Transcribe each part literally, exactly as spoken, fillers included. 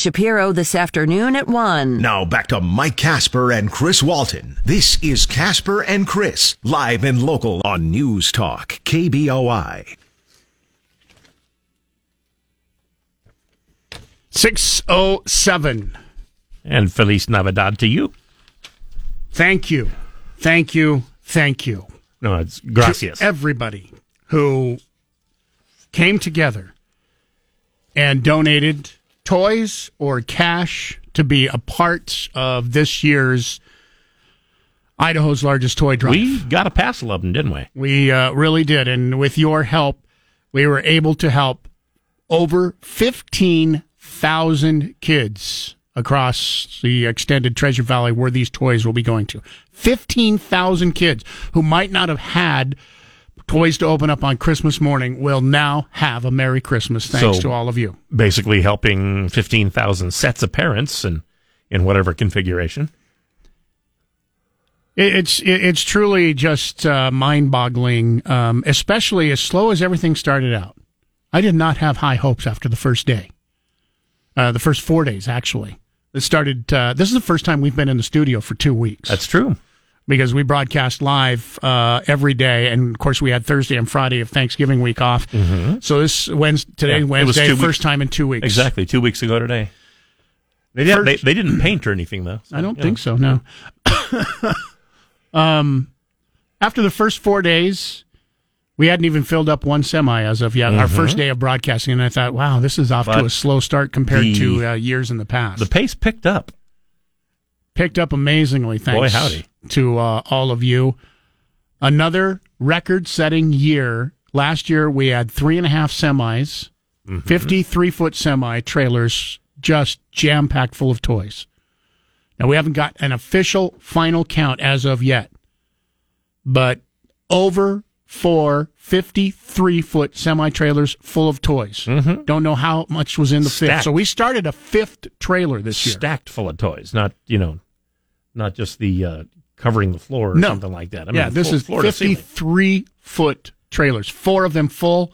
Shapiro this afternoon at one. Now back to Mike Casper and Chris Walton. This is Casper and Chris, live and local on News Talk K B O I. six oh seven. And Feliz Navidad to you. Thank you. Thank you. Thank you. No, it's gracias. Everybody who came together and donated toys or cash to be a part of this year's Idaho's largest toy drive. We got a passel of them, didn't we? We uh, really did. And with your help, we were able to help over fifteen thousand kids across the extended Treasure Valley where these toys will be going to. fifteen thousand kids who might not have had toys to open up on Christmas morning will now have a Merry Christmas, thanks so, to all of you. Basically helping fifteen thousand sets of parents and in whatever configuration. It's it's truly just uh, mind-boggling, um, especially as slow as everything started out. I did not have high hopes after the first day. Uh, the first four days, actually. It started. Uh, this is the first time we've been in the studio for two weeks. That's true. Because we broadcast live uh, every day, and of course we had Thursday and Friday of Thanksgiving week off. Mm-hmm. So this Wednesday, today, yeah, Wednesday, first weeks. time in two weeks. Exactly, two weeks ago today. They didn't. First, they, they didn't paint or anything, though. So, I don't think know. so. No. um, after the first four days, we hadn't even filled up one semi as of yet. Mm-hmm. Our first day of broadcasting, and I thought, wow, this is off but to a slow start compared the, to uh, years in the past. The pace picked up. Picked up amazingly, thanks Boy, howdy. to uh, all of you. Another record-setting year. Last year, we had three and a half semis, mm-hmm. fifty-three-foot semi trailers, just jam-packed full of toys. Now, we haven't got an official final count as of yet, but over four fifty-three-foot semi trailers full of toys. Mm-hmm. Don't know how much was in the Stacked. fifth. So we started a fifth trailer this year. Stacked full of toys, not, you know, not just the uh, covering the floor or no. something like that. I yeah, mean, this floor, is fifty-three-foot trailers, four of them full,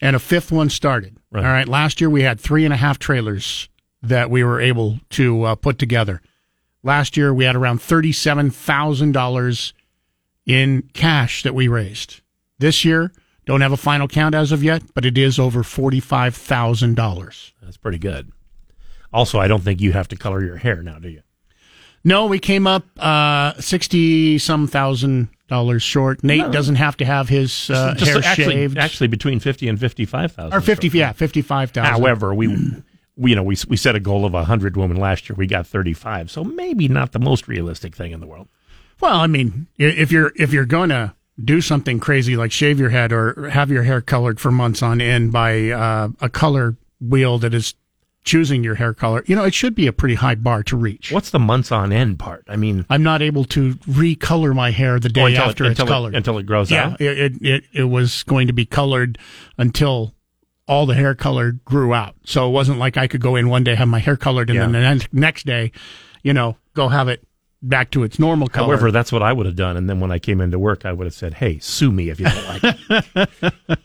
and a fifth one started. Right. All right, last year we had three and a half trailers that we were able to uh, put together. Last year we had around thirty-seven thousand dollars in cash that we raised. This year, don't have a final count as of yet, but it is over forty-five thousand dollars. That's pretty good. Also, I don't think you have to color your hair now, do you? No, we came up uh, sixty-some thousand dollars short. Nate no. doesn't have to have his uh, Just hair actually, shaved. Actually, between fifty and fifty-five thousand dollars. Or fifty, yeah, fifty-five thousand dollars. However, we, we, you know, we we set a goal of one hundred women last year. We got thirty-five, so maybe not the most realistic thing in the world. Well, I mean, if you're if you're going to do something crazy like shave your head or have your hair colored for months on end by uh, a color wheel that is choosing your hair color, you know, it should be a pretty high bar to reach. What's the months on end part? I mean, I'm not able to recolor my hair the day after it, it's colored. It, until it grows yeah, out? Yeah, it, it, it, it was going to be colored until all the hair color grew out. So it wasn't like I could go in one day, have my hair colored, and yeah. then the next day, you know, go have it back to its normal color. However, that's what I would have done. And then when I came into work, I would have said, hey, sue me if you don't like it.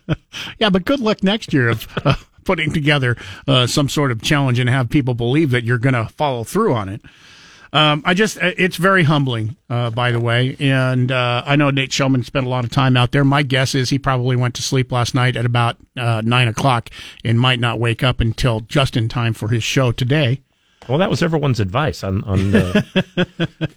Yeah, but good luck next year of uh, putting together uh, some sort of challenge and have people believe that you're going to follow through on it. Um, I just, it's very humbling, uh, by the way. And uh, I know Nate Shulman spent a lot of time out there. My guess is he probably went to sleep last night at about uh, nine o'clock and might not wake up until just in time for his show today. Well, that was everyone's advice. On, on the,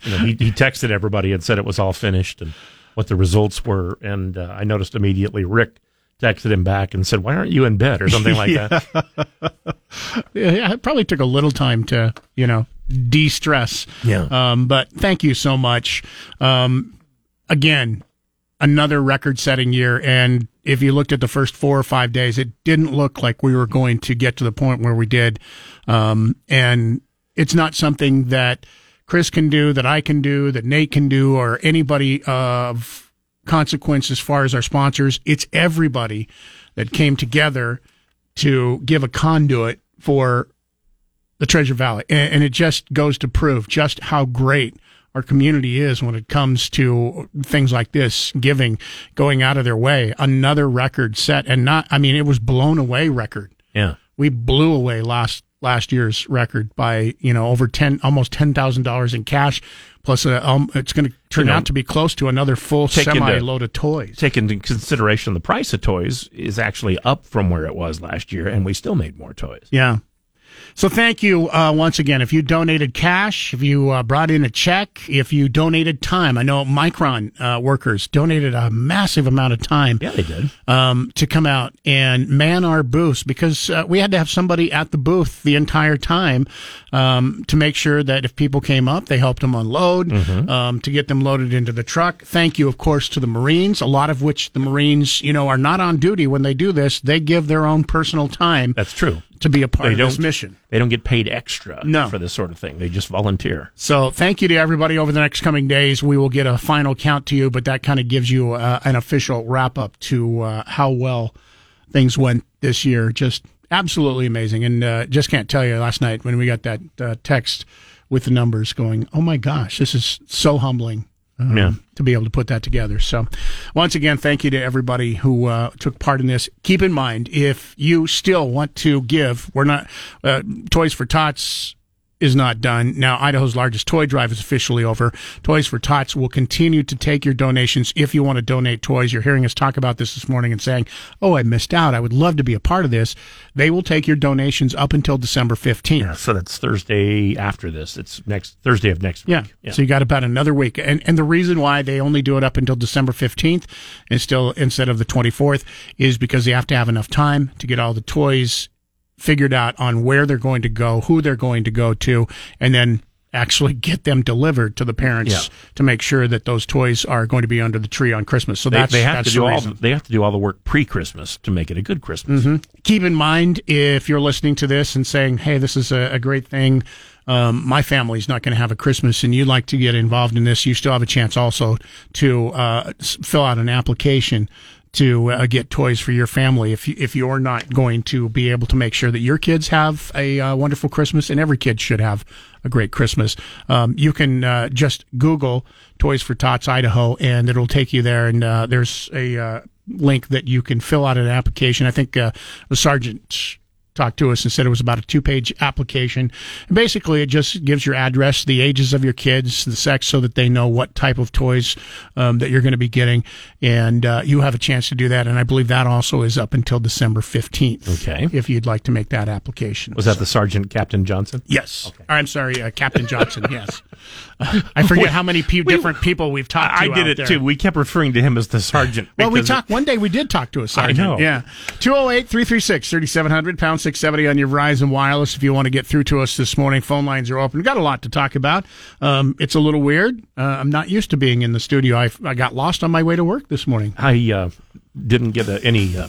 you know, he, he texted everybody and said it was all finished and what the results were. And uh, I noticed immediately Rick texted him back and said, "Why aren't you in bed?" or something like yeah. that. Yeah, it probably took a little time to, you know, de-stress. Yeah. Um, but thank you so much. Um, again, another record-setting year, and if you looked at the first four or five days, it didn't look like we were going to get to the point where we did. Um, and it's not something that Chris can do, that I can do, that Nate can do, or anybody of consequence as far as our sponsors. It's everybody that came together to give a conduit for the Treasure Valley. And, and it just goes to prove just how great our community is when it comes to things like this, giving, going out of their way. Another record set, and not, I mean, it was blown away record. Yeah. We blew away last last year's record by, you know, over ten, almost ten thousand dollars in cash. Plus, uh, um, it's going to turn you know, out to be close to another full semi-load of toys. Take into consideration the price of toys is actually up from where it was last year, and we still made more toys. Yeah. So thank you uh, once again. If you donated cash, if you uh, brought in a check, if you donated time. I know Micron uh, workers donated a massive amount of time. Yeah, they did. Um, to come out and man our booths, because uh, we had to have somebody at the booth the entire time um, to make sure that if people came up, they helped them unload, mm-hmm. um, to get them loaded into the truck. Thank you, of course, to the Marines, a lot of which the Marines, you know, are not on duty when they do this. They give their own personal time. That's true. To be a part of this mission. They don't get paid extra no. for this sort of thing. They just volunteer. So thank you to everybody. Over the next coming days, we will get a final count to you, but that kind of gives you uh, an official wrap-up to uh, how well things went this year. Just absolutely amazing. And uh, just can't tell you, last night when we got that uh, text with the numbers going, oh, my gosh, this is so humbling. Um, yeah. To be able to put that together. So once again, thank you to everybody who uh, took part in this. Keep in mind, if you still want to give, we're not uh, Toys for Tots is not done. Now, Idaho's largest toy drive is officially over. Toys for Tots will continue to take your donations if you want to donate toys. You're hearing us talk about this this morning and saying, oh, I missed out. I would love to be a part of this. They will take your donations up until December fifteenth. Yeah, so that's Thursday after this. It's next Thursday of next week. Yeah, yeah. So you got about another week. And and the reason why they only do it up until December fifteenth and still instead of the twenty-fourth is because they have to have enough time to get all the toys figured out on where they're going to go, who they're going to go to, and then actually get them delivered to the parents yeah. to make sure that those toys are going to be under the tree on Christmas. So they, that's, they have that's to do the all the, they have to do all the work pre-Christmas to make it a good Christmas. Mm-hmm. Keep in mind, if you're listening to this and saying, hey, this is a, a great thing, um, my family's not going to have a Christmas and you'd like to get involved in this, you still have a chance also to uh, fill out an application to uh, get toys for your family if, you, if you're not going to be able to make sure that your kids have a uh, wonderful Christmas, and every kid should have a great Christmas. Um, you can uh, just Google Toys for Tots Idaho, and it'll take you there, and uh, there's a uh, link that you can fill out an application. I think uh, the sergeant talked to us and said it was about a two-page application. And basically, it just gives your address, the ages of your kids, the sex, so that they know what type of toys um, that you're going to be getting. And uh, you have a chance to do that. And I believe that also is up until December fifteenth. Okay. If you'd like to make that application. Was that so. The Sergeant Captain Johnson? Yes. Okay. I'm sorry, uh, Captain Johnson, yes. Uh, I forget we, how many pe- we, different people we've talked to I did it, there. Too. We kept referring to him as the sergeant. Well, we talked. One day we did talk to a sergeant. I know. Yeah. two oh eight, three three six, three seven hundred, pound six seventy on your Verizon Wireless if you want to get through to us this morning. Phone lines are open. We've got a lot to talk about. Um, it's a little weird. Uh, I'm not used to being in the studio. I, I got lost on my way to work this morning. I uh, didn't get a, any uh,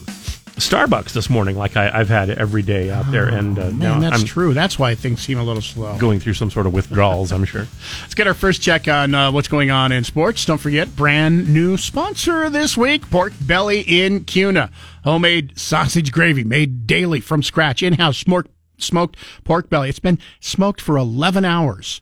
Starbucks this morning like I, I've had every day out there. Oh, and uh, man, now that's I'm true. That's why things seem a little slow. Going through some sort of withdrawals, I'm sure. Let's get our first check on uh, what's going on in sports. Don't forget, brand new sponsor this week, Pork Belly in Cuna. Homemade sausage gravy made daily from scratch. In-house smoked, smoked pork belly. It's been smoked for eleven hours.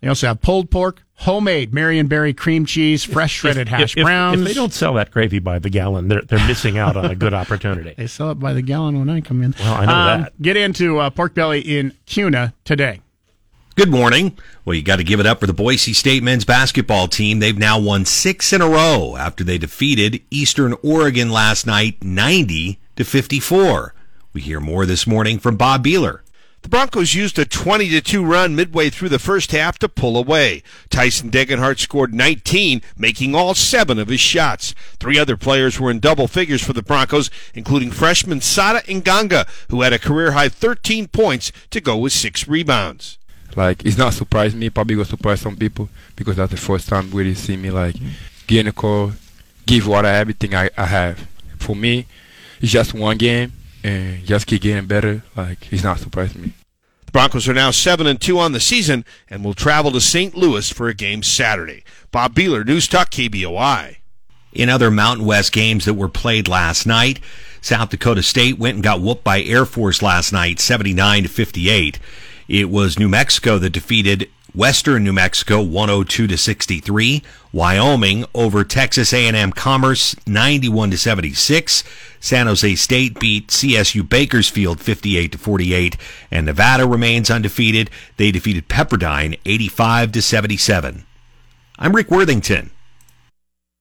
They also have pulled pork, homemade Marionberry cream cheese, fresh shredded hash if, browns. If, if they don't sell that gravy by the gallon, they're, they're missing out on a good opportunity. They sell it by the gallon when I come in. Well, I know um, that. Get into uh, Pork Belly in Cuna today. Good morning. Well, you got to give it up for the Boise State men's basketball team. They've now won six in a row after they defeated Eastern Oregon last night, ninety to fifty-four. We hear more this morning from Bob Beeler. The Broncos used a twenty to two run midway through the first half to pull away. Tyson Degenhardt scored nineteen, making all seven of his shots. Three other players were in double figures for the Broncos, including freshman Sada Nganga, who had a career-high thirteen points to go with six rebounds. Like, it's not surprising me, probably going to surprise some people, because that's the first time we really see me, like, getting a call, give what I have, everything I, I have. For me, it's just one game, and just keep getting better. Like, it's not surprising me. The Broncos are now seven and two on the season, and will travel to Saint Louis for a game Saturday. Bob Beeler, News Talk K B O I. In other Mountain West games that were played last night, South Dakota State went and got whooped by Air Force last night, seventy-nine to fifty-eight. It was New Mexico that defeated Western New Mexico one oh two to sixty-three, Wyoming over Texas A and M Commerce ninety-one to seventy-six, San Jose State beat C S U Bakersfield fifty-eight to forty-eight, and Nevada remains undefeated. They defeated Pepperdine eighty-five to seventy-seven. I'm Rick Worthington.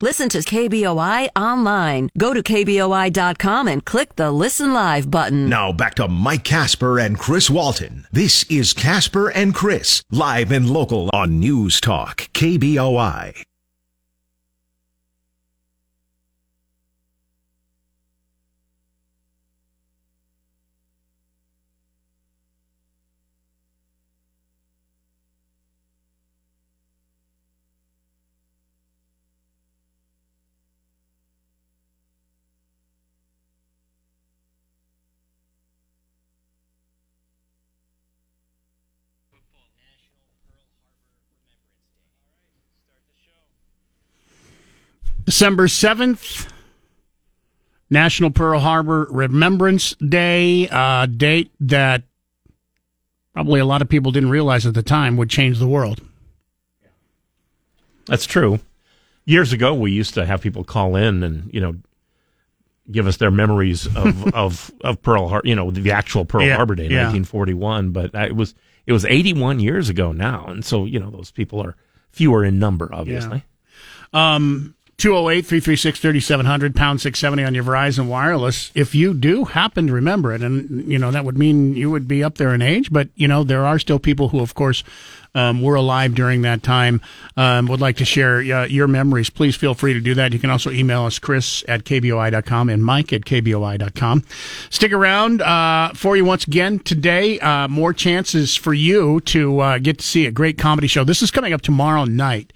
Listen to K B O I online. Go to K B O I dot com and click the Listen Live button. Now back to Mike Casper and Chris Walton. This is Casper and Chris, live and local on News Talk K B O I. December seventh, National Pearl Harbor Remembrance Day, a date that probably a lot of people didn't realize at the time would change the world. That's true. Years ago, we used to have people call in and, you know, give us their memories of, of, of Pearl Harbor, you know, the actual Pearl yeah, Harbor Day in yeah. nineteen forty-one. But it was, it was eighty-one years ago now. And so, you know, those people are fewer in number, obviously. Yeah. Um, two oh eight, three three six, three seven zero zero, pound six seventy on your Verizon Wireless. If you do happen to remember it, and, you know, that would mean you would be up there in age, but, you know, there are still people who, of course, um, were alive during that time, um, would like to share uh, your memories. Please feel free to do that. You can also email us, Chris at K B O I dot com and Mike at K B O I dot com. Stick around, uh, for you once again today. Uh, more chances for you to, uh, get to see a great comedy show. This is coming up tomorrow night.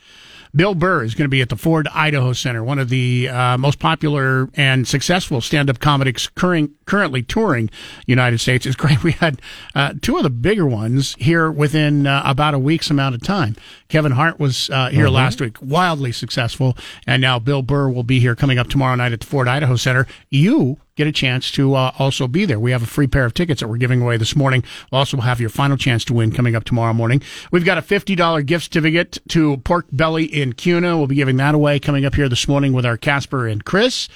Bill Burr is going to be at the Ford Idaho Center, one of the uh, most popular and successful stand-up comics current, currently touring the United States. It's great. We had uh, two of the bigger ones here within uh, about a week's amount of time. Kevin Hart was uh, here mm-hmm. last week, wildly successful, and now Bill Burr will be here coming up tomorrow night at the Ford Idaho Center. You get a chance to uh, also be there. We have a free pair of tickets that we're giving away this morning. We'll also have your final chance to win coming up tomorrow morning. We've got a fifty dollars gift certificate to Pork Belly in Cuna. We'll be giving that away coming up here this morning with our Casper and Chris.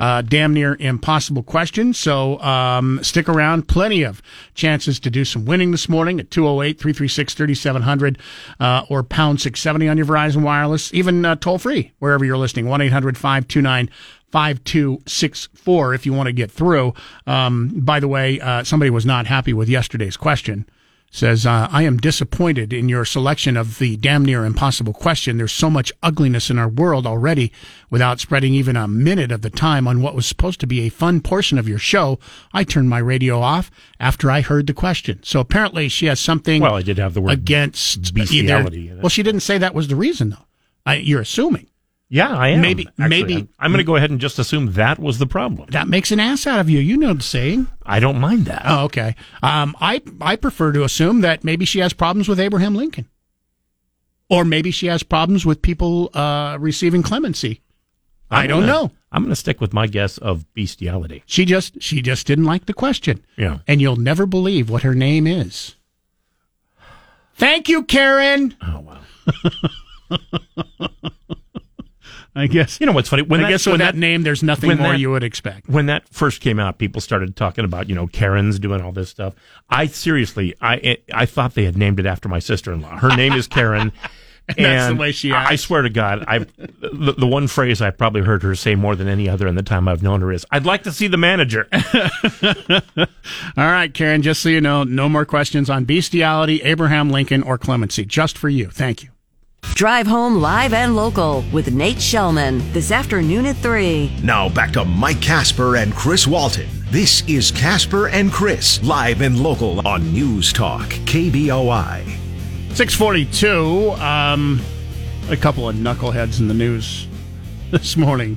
Uh, damn near impossible question. So um, stick around. Plenty of chances to do some winning this morning at two oh eight, three three six, three seven zero zero uh, or pound six seventy on your Verizon Wireless. Even uh, toll free wherever you're listening, one eight hundred, five two nine, five two six four if you want to get through. Um, by the way, uh, somebody was not happy with yesterday's question. Says, uh, I am disappointed in your selection of the damn near impossible question. There's so much ugliness in our world already without spreading even a minute of the time on what was supposed to be a fun portion of your show. I turned my radio off after I heard the question. So apparently she has something well, I did have the word against bestiality in it. Well, she didn't say that was the reason, though. I, you're assuming. Yeah, I am. Maybe, actually, maybe I'm, I'm going to go ahead and just assume that was the problem. That makes an ass out of you. You know the saying. I don't mind that. Oh, okay. Um, I I prefer to assume that maybe she has problems with Abraham Lincoln, or maybe she has problems with people uh, receiving clemency. I'm I don't gonna, know. I'm going to stick with my guess of bestiality. She just she just didn't like the question. Yeah, and you'll never believe what her name is. Thank you, Karen. Oh wow. I guess. You know what's funny? When I guess with that, that name, there's nothing more that, you would expect. When that first came out, people started talking about, you know, Karen's doing all this stuff. I seriously, I I thought they had named it after my sister-in-law. Her name is Karen. and, and that's the way she acts. I swear to God, I the, the one phrase I probably heard her say more than any other in the time I've known her is, I'd like to see the manager. All right, Karen, just so you know, no more questions on bestiality, Abraham Lincoln, or clemency. Just for you. Thank you. Drive home live and local with Nate Shellman this afternoon at three. Now back to Mike Casper and Chris Walton. This is Casper and Chris, live and local on News Talk K B O I. six forty-two, um, a couple of knuckleheads in the news this morning.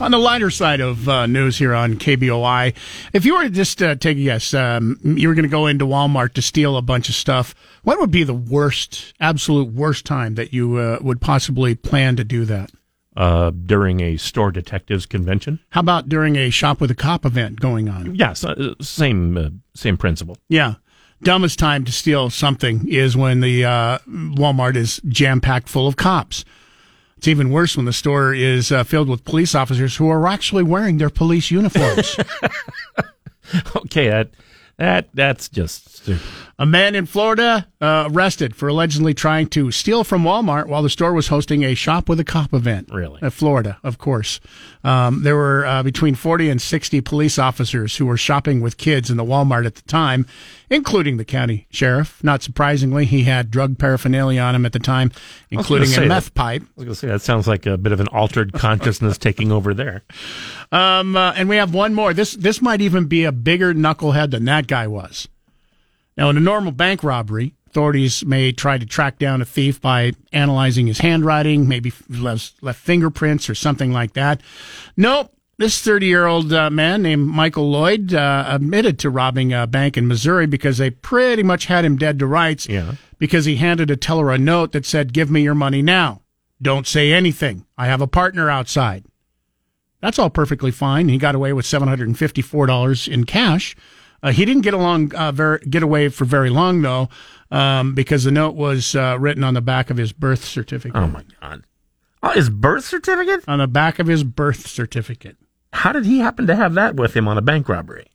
On the lighter side of uh, news here on K B O I, if you were to just uh, take a guess, um, you were going to go into Walmart to steal a bunch of stuff, what would be the worst, absolute worst time that you uh, would possibly plan to do that? Uh, during a store detectives convention. How about during a Shop with a Cop event going on? Yes, yeah, so, uh, same, uh, same principle. Yeah. dumbest time to steal something is when the uh, Walmart is jam-packed full of cops. It's even worse when the store is uh, filled with police officers who are actually wearing their police uniforms. Okay, that that that's just stupid. A man in Florida uh, arrested for allegedly trying to steal from Walmart while the store was hosting a Shop with a Cop event. Really? Uh, Florida, of course. Um, there were uh, between forty and sixty police officers who were shopping with kids in the Walmart at the time, including the county sheriff. Not surprisingly, he had drug paraphernalia on him at the time, including a meth that, pipe. I was going to say, that sounds like a bit of an altered consciousness taking over there. Um, uh, and we have one more. This this might even be a bigger knucklehead than that guy was. Now, in a normal bank robbery, authorities may try to track down a thief by analyzing his handwriting, maybe left, left fingerprints or something like that. Nope. This thirty-year-old uh, man named Michael Lloyd uh, admitted to robbing a bank in Missouri because they pretty much had him dead to rights yeah. because he handed a teller a note that said, "Give me your money now. Don't say anything. I have a partner outside." That's all perfectly fine. He got away with seven hundred fifty-four dollars in cash. Uh, he didn't get along, uh, ver- get away for very long, though, um, because the note was uh, written on the back of his birth certificate. Oh, my God. Oh, his birth certificate? On the back of his birth certificate. How did he happen to have that with him on a bank robbery?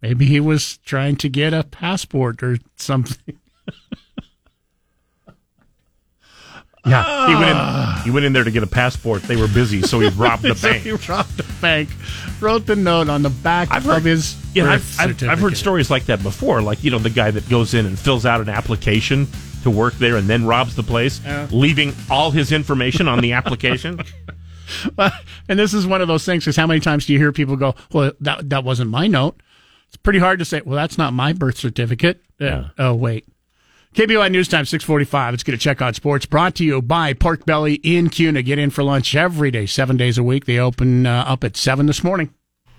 Maybe he was trying to get a passport or something. Yeah, uh, he, went in, he went in there to get a passport. They were busy, so he robbed the so bank. He robbed the bank, wrote the note on the back I've heard, of his yeah, birth I've, certificate. I've heard stories like that before, like, you know, the guy that goes in and fills out an application to work there and then robs the place, yeah. leaving all his information on the application. Well, and this is one of those things, because how many times do you hear people go, well, that, that wasn't my note? It's pretty hard to say, well, that's not my birth certificate. Yeah. Oh, wait. K B O I News Time, six forty-five. Let's get a check on sports. Brought to you by Pork Belly in Cuna. Get in for lunch every day, seven days a week. They open uh, up at seven this morning.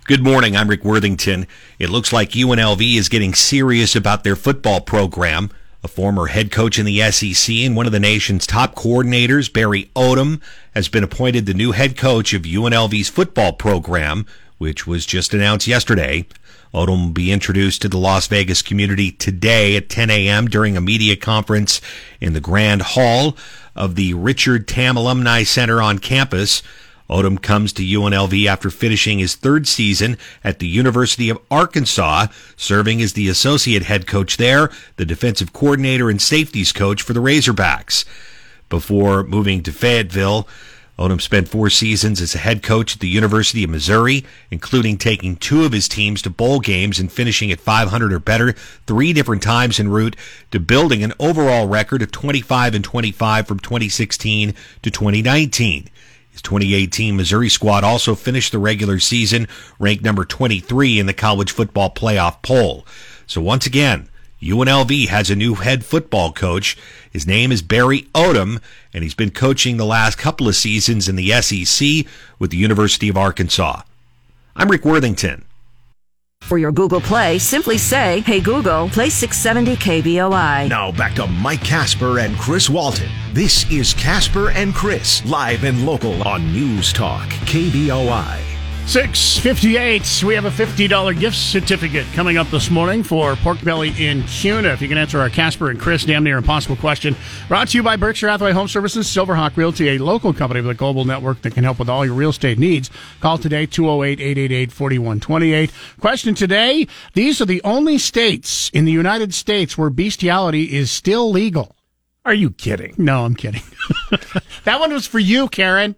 Good morning. I'm Rick Worthington. It looks like U N L V is getting serious about their football program. A former head coach in the S E C and one of the nation's top coordinators, Barry Odom, has been appointed the new head coach of U N L V's football program, which was just announced yesterday. Odom will be introduced to the Las Vegas community today at ten a.m. during a media conference in the Grand Hall of the Richard Tamm Alumni Center on campus. Odom comes to U N L V after finishing his third season at the University of Arkansas, serving as the associate head coach there, the defensive coordinator and safeties coach for the Razorbacks. Before moving to Fayetteville, Odom spent four seasons as a head coach at the University of Missouri, including taking two of his teams to bowl games and finishing at five hundred or better three different times en route to building an overall record of twenty-five and twenty-five from twenty sixteen to twenty nineteen. His twenty eighteen Missouri squad also finished the regular season ranked number twenty-three in the college football playoff poll. So once again, U N L V has a new head football coach. His name is Barry Odom, and he's been coaching the last couple of seasons in the S E C with the University of Arkansas. I'm Rick Worthington. For your Google Play, simply say, "Hey Google, play six seventy K B O I." Now back to Mike Casper and Chris Walton. This is Casper and Chris, live and local on News Talk K B O I. six fifty-eight, we have a fifty dollars gift certificate coming up this morning for Pork Belly in Cuna. If you can answer our Casper and Chris damn near impossible question. Brought to you by Berkshire Hathaway Home Services, Silverhawk Realty, a local company with a global network that can help with all your real estate needs. Call today, two oh eight, eight eight eight, four one two eight. Question today, these are the only states in the United States where bestiality is still legal. Are you kidding? No, I'm kidding. That one was for you, Karen.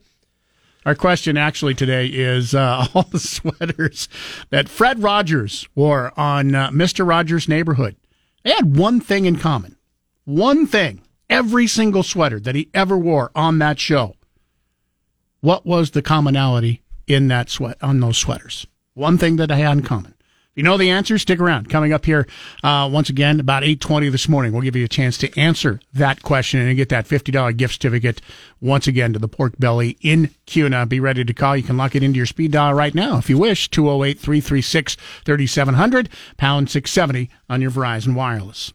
Our question actually today is uh, all the sweaters that Fred Rogers wore on uh, Mister Rogers' Neighborhood. They had one thing in common. One thing. Every single sweater that he ever wore on that show. What was the commonality in that sweat on those sweaters? One thing that they had in common. If you know the answer, stick around. Coming up here uh, once again about eight twenty this morning, we'll give you a chance to answer that question and get that fifty dollars gift certificate once again to the Pork Belly in Cuna. Be ready to call. You can lock it into your speed dial right now if you wish. two oh eight, three three six, three seven zero zero, pound six seventy on your Verizon Wireless.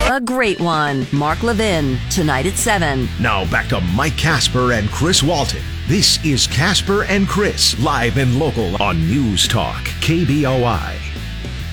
A great one. Mark Levin, tonight at seven. Now back to Mike Casper and Chris Walton. This is Casper and Chris, live and local on News Talk K B O I.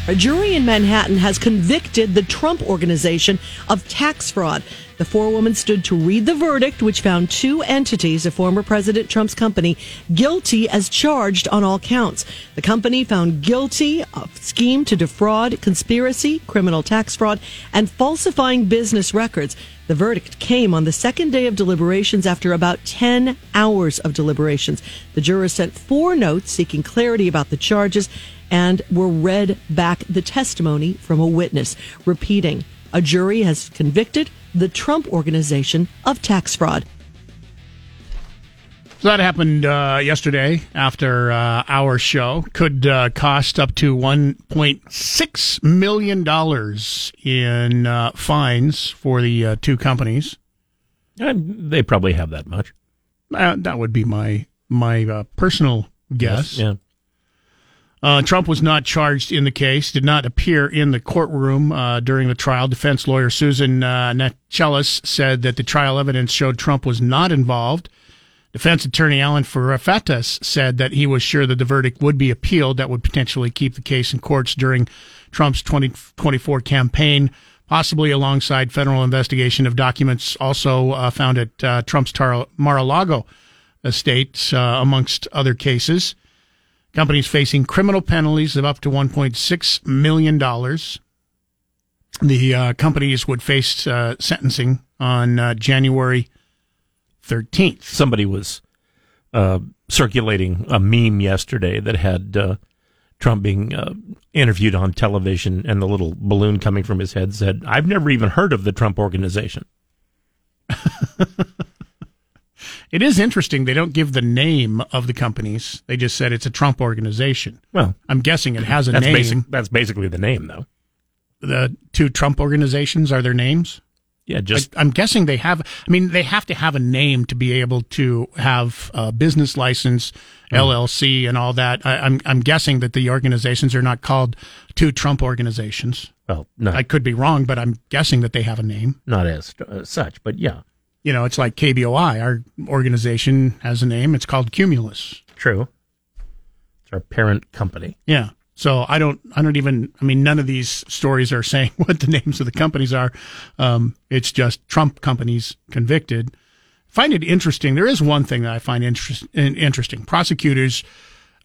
A jury in Manhattan has convicted the Trump Organization of tax fraud. The four women stood to read the verdict, which found two entities, a former President Trump's company, guilty as charged on all counts. The company found guilty of scheme to defraud, conspiracy, criminal tax fraud, and falsifying business records. The verdict came on the second day of deliberations after about ten hours of deliberations. The jurors sent four notes seeking clarity about the charges and were read back the testimony from a witness, repeating, a jury has convicted the Trump Organization of tax fraud. So that happened uh, yesterday after uh, our show. Could uh, cost up to one point six million dollars in uh, fines for the uh, two companies. And they probably have that much. Uh, that would be my my uh, personal guess. Yes, yeah. Uh, Trump was not charged in the case, did not appear in the courtroom uh, during the trial. Defense lawyer Susan uh, Natchelis said that the trial evidence showed Trump was not involved. Defense attorney Alan Farafatis said that he was sure that the verdict would be appealed. That would potentially keep the case in courts during Trump's twenty twenty-four campaign, possibly alongside federal investigation of documents also uh, found at uh, Trump's tar- Mar-a-Lago estate, uh, amongst other cases. Companies facing criminal penalties of up to one point six million dollars. The uh, companies would face uh, sentencing on uh, January thirteenth. Somebody was uh, circulating a meme yesterday that had uh, Trump being uh, interviewed on television, and the little balloon coming from his head said, I've never even heard of the Trump Organization. It is interesting. They don't give the name of the companies. They just said it's a Trump Organization. Well, I'm guessing it has a that's name. Basic, that's basically the name, though. The two Trump organizations are their names? Yeah, just... I, I'm guessing they have... I mean, they have to have a name to be able to have a business license, mm. L L C, and all that. I, I'm, I'm guessing that the organizations are not called two Trump organizations. Well, no. I could be wrong, but I'm guessing that they have a name. Not as uh, such, but yeah. You know, it's like K B O I. Our organization has a name. It's called Cumulus. True. It's our parent company. Yeah. So I don't I don't even, I mean, none of these stories are saying what the names of the companies are. Um, it's just Trump companies convicted. Find it interesting. There is one thing that I find interest, interesting. Prosecutors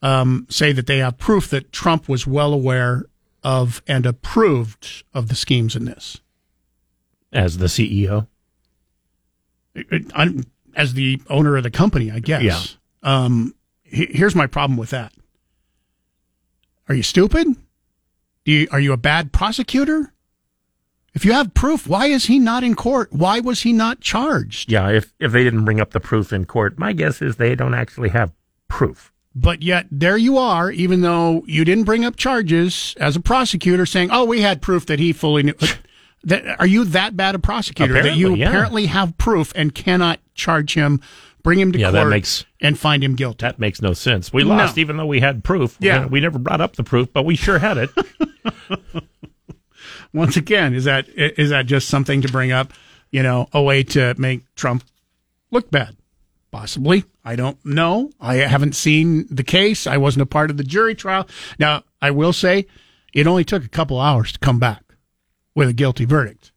um, say that they have proof that Trump was well aware of and approved of the schemes in this. As the C E O? I'm, as the owner of the company, I guess. Yeah. Um, he, here's my problem with that. Are you stupid? Do you, are you a bad prosecutor? If you have proof, why is he not in court? Why was he not charged? Yeah, if, if they didn't bring up the proof in court, my guess is they don't actually have proof. But yet, there you are, even though you didn't bring up charges as a prosecutor saying, oh, we had proof that he fully knew... That, are you that bad a prosecutor apparently, that you yeah. apparently have proof and cannot charge him, bring him to yeah, court, that makes, and find him guilty? That makes no sense. We lost no. even though we had proof. Yeah. We, we never brought up the proof, but we sure had it. Once again, is that is that just something to bring up, you know, a way to make Trump look bad? Possibly. I don't know. I haven't seen the case. I wasn't a part of the jury trial. Now, I will say it only took a couple hours to come back with a guilty verdict.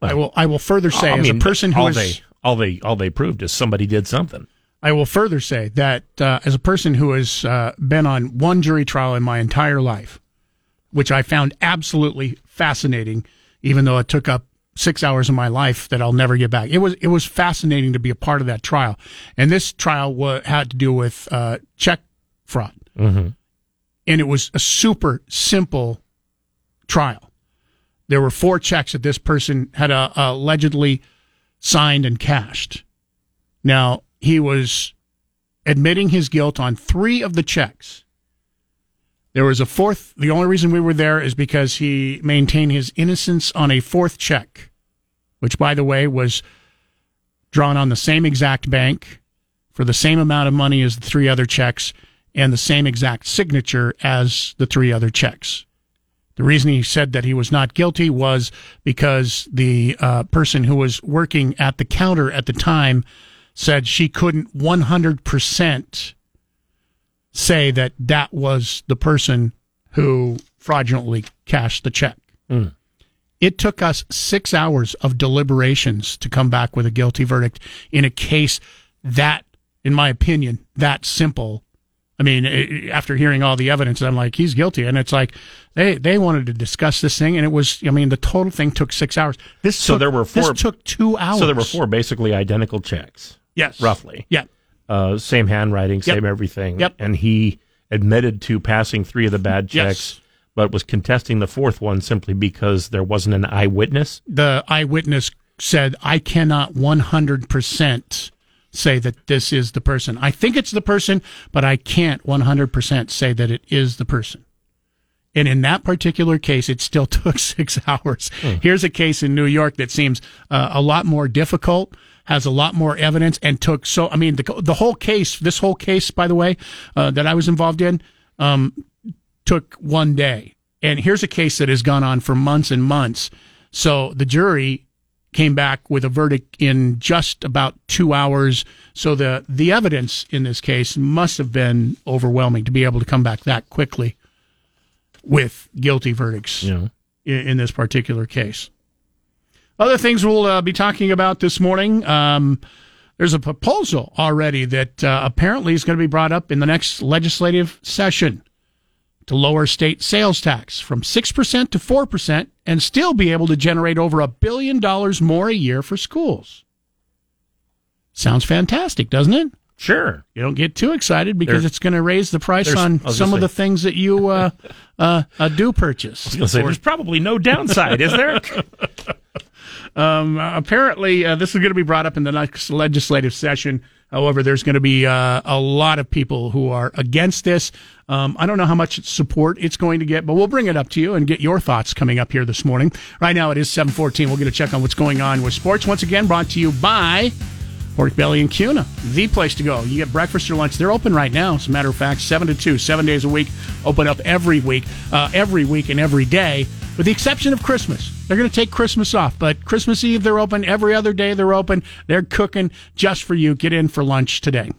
Well, I will I will further say, I as mean, a person who all is... They, all, they, all they proved is somebody did something. I will further say that uh, as a person who has uh, been on one jury trial in my entire life, which I found absolutely fascinating, even though it took up six hours of my life that I'll never get back. It was it was fascinating to be a part of that trial. And this trial w- had to do with uh, check fraud. Mm-hmm. And it was a super simple trial. There were four checks that this person had uh, allegedly signed and cashed. Now, he was admitting his guilt on three of the checks. There was a fourth. The only reason we were there is because he maintained his innocence on a fourth check, which, by the way, was drawn on the same exact bank for the same amount of money as the three other checks and the same exact signature as the three other checks. The reason he said that he was not guilty was because the uh, person who was working at the counter at the time said she couldn't one hundred percent say that that was the person who fraudulently cashed the check. Mm. It took us six hours of deliberations to come back with a guilty verdict in a case that, in my opinion, that simple. I mean, it, after hearing all the evidence, I'm like, he's guilty. And it's like, they, they wanted to discuss this thing, and it was, I mean, the total thing took six hours. This, so took, there were four, this took two hours. So there were four basically identical checks. Yes. Roughly. Yeah. Uh, same handwriting, yep. same everything. Yep. And he admitted to passing three of the bad checks. Yes. But was contesting the fourth one simply because there wasn't an eyewitness? The eyewitness said, I cannot one hundred percent say that this is the person. I think it's the person, but I can't one hundred percent say that it is the person. And in that particular case, it still took six hours. Mm. Here's a case in New York that seems uh, a lot more difficult, has a lot more evidence, and took so, I mean, the, the whole case, this whole case, by the way, uh, that I was involved in, um, took one day. And here's a case that has gone on for months and months. So the jury came back with a verdict in just about two hours. So the, the evidence in this case must have been overwhelming to be able to come back that quickly with guilty verdicts yeah. in, in this particular case. Other things we'll uh, be talking about this morning. Um, there's a proposal already that uh, apparently is going to be brought up in the next legislative session to lower state sales tax from six percent to four percent and still be able to generate over a billion dollars more a year for schools. Sounds fantastic, doesn't it? Sure. You don't get too excited because there's, it's going to raise the price on some say, of the things that you uh, uh, uh, do purchase. I was gonna say, there's probably no downside, is there? um, apparently, uh, this is going to be brought up in the next legislative session. However, there's going to be uh, a lot of people who are against this. Um, I don't know how much support it's going to get, but we'll bring it up to you and get your thoughts coming up here this morning. Right now, it is seven fourteen. We'll get a check on what's going on with sports. Once again, brought to you by Pork Belly in Cuna, the place to go. You get breakfast or lunch. They're open right now, as a matter of fact, seven to two, seven days a week. Open up every week, uh, every week and every day, with the exception of Christmas. They're going to take Christmas off, but Christmas Eve they're open. Every other day they're open. They're cooking just for you. Get in for lunch today.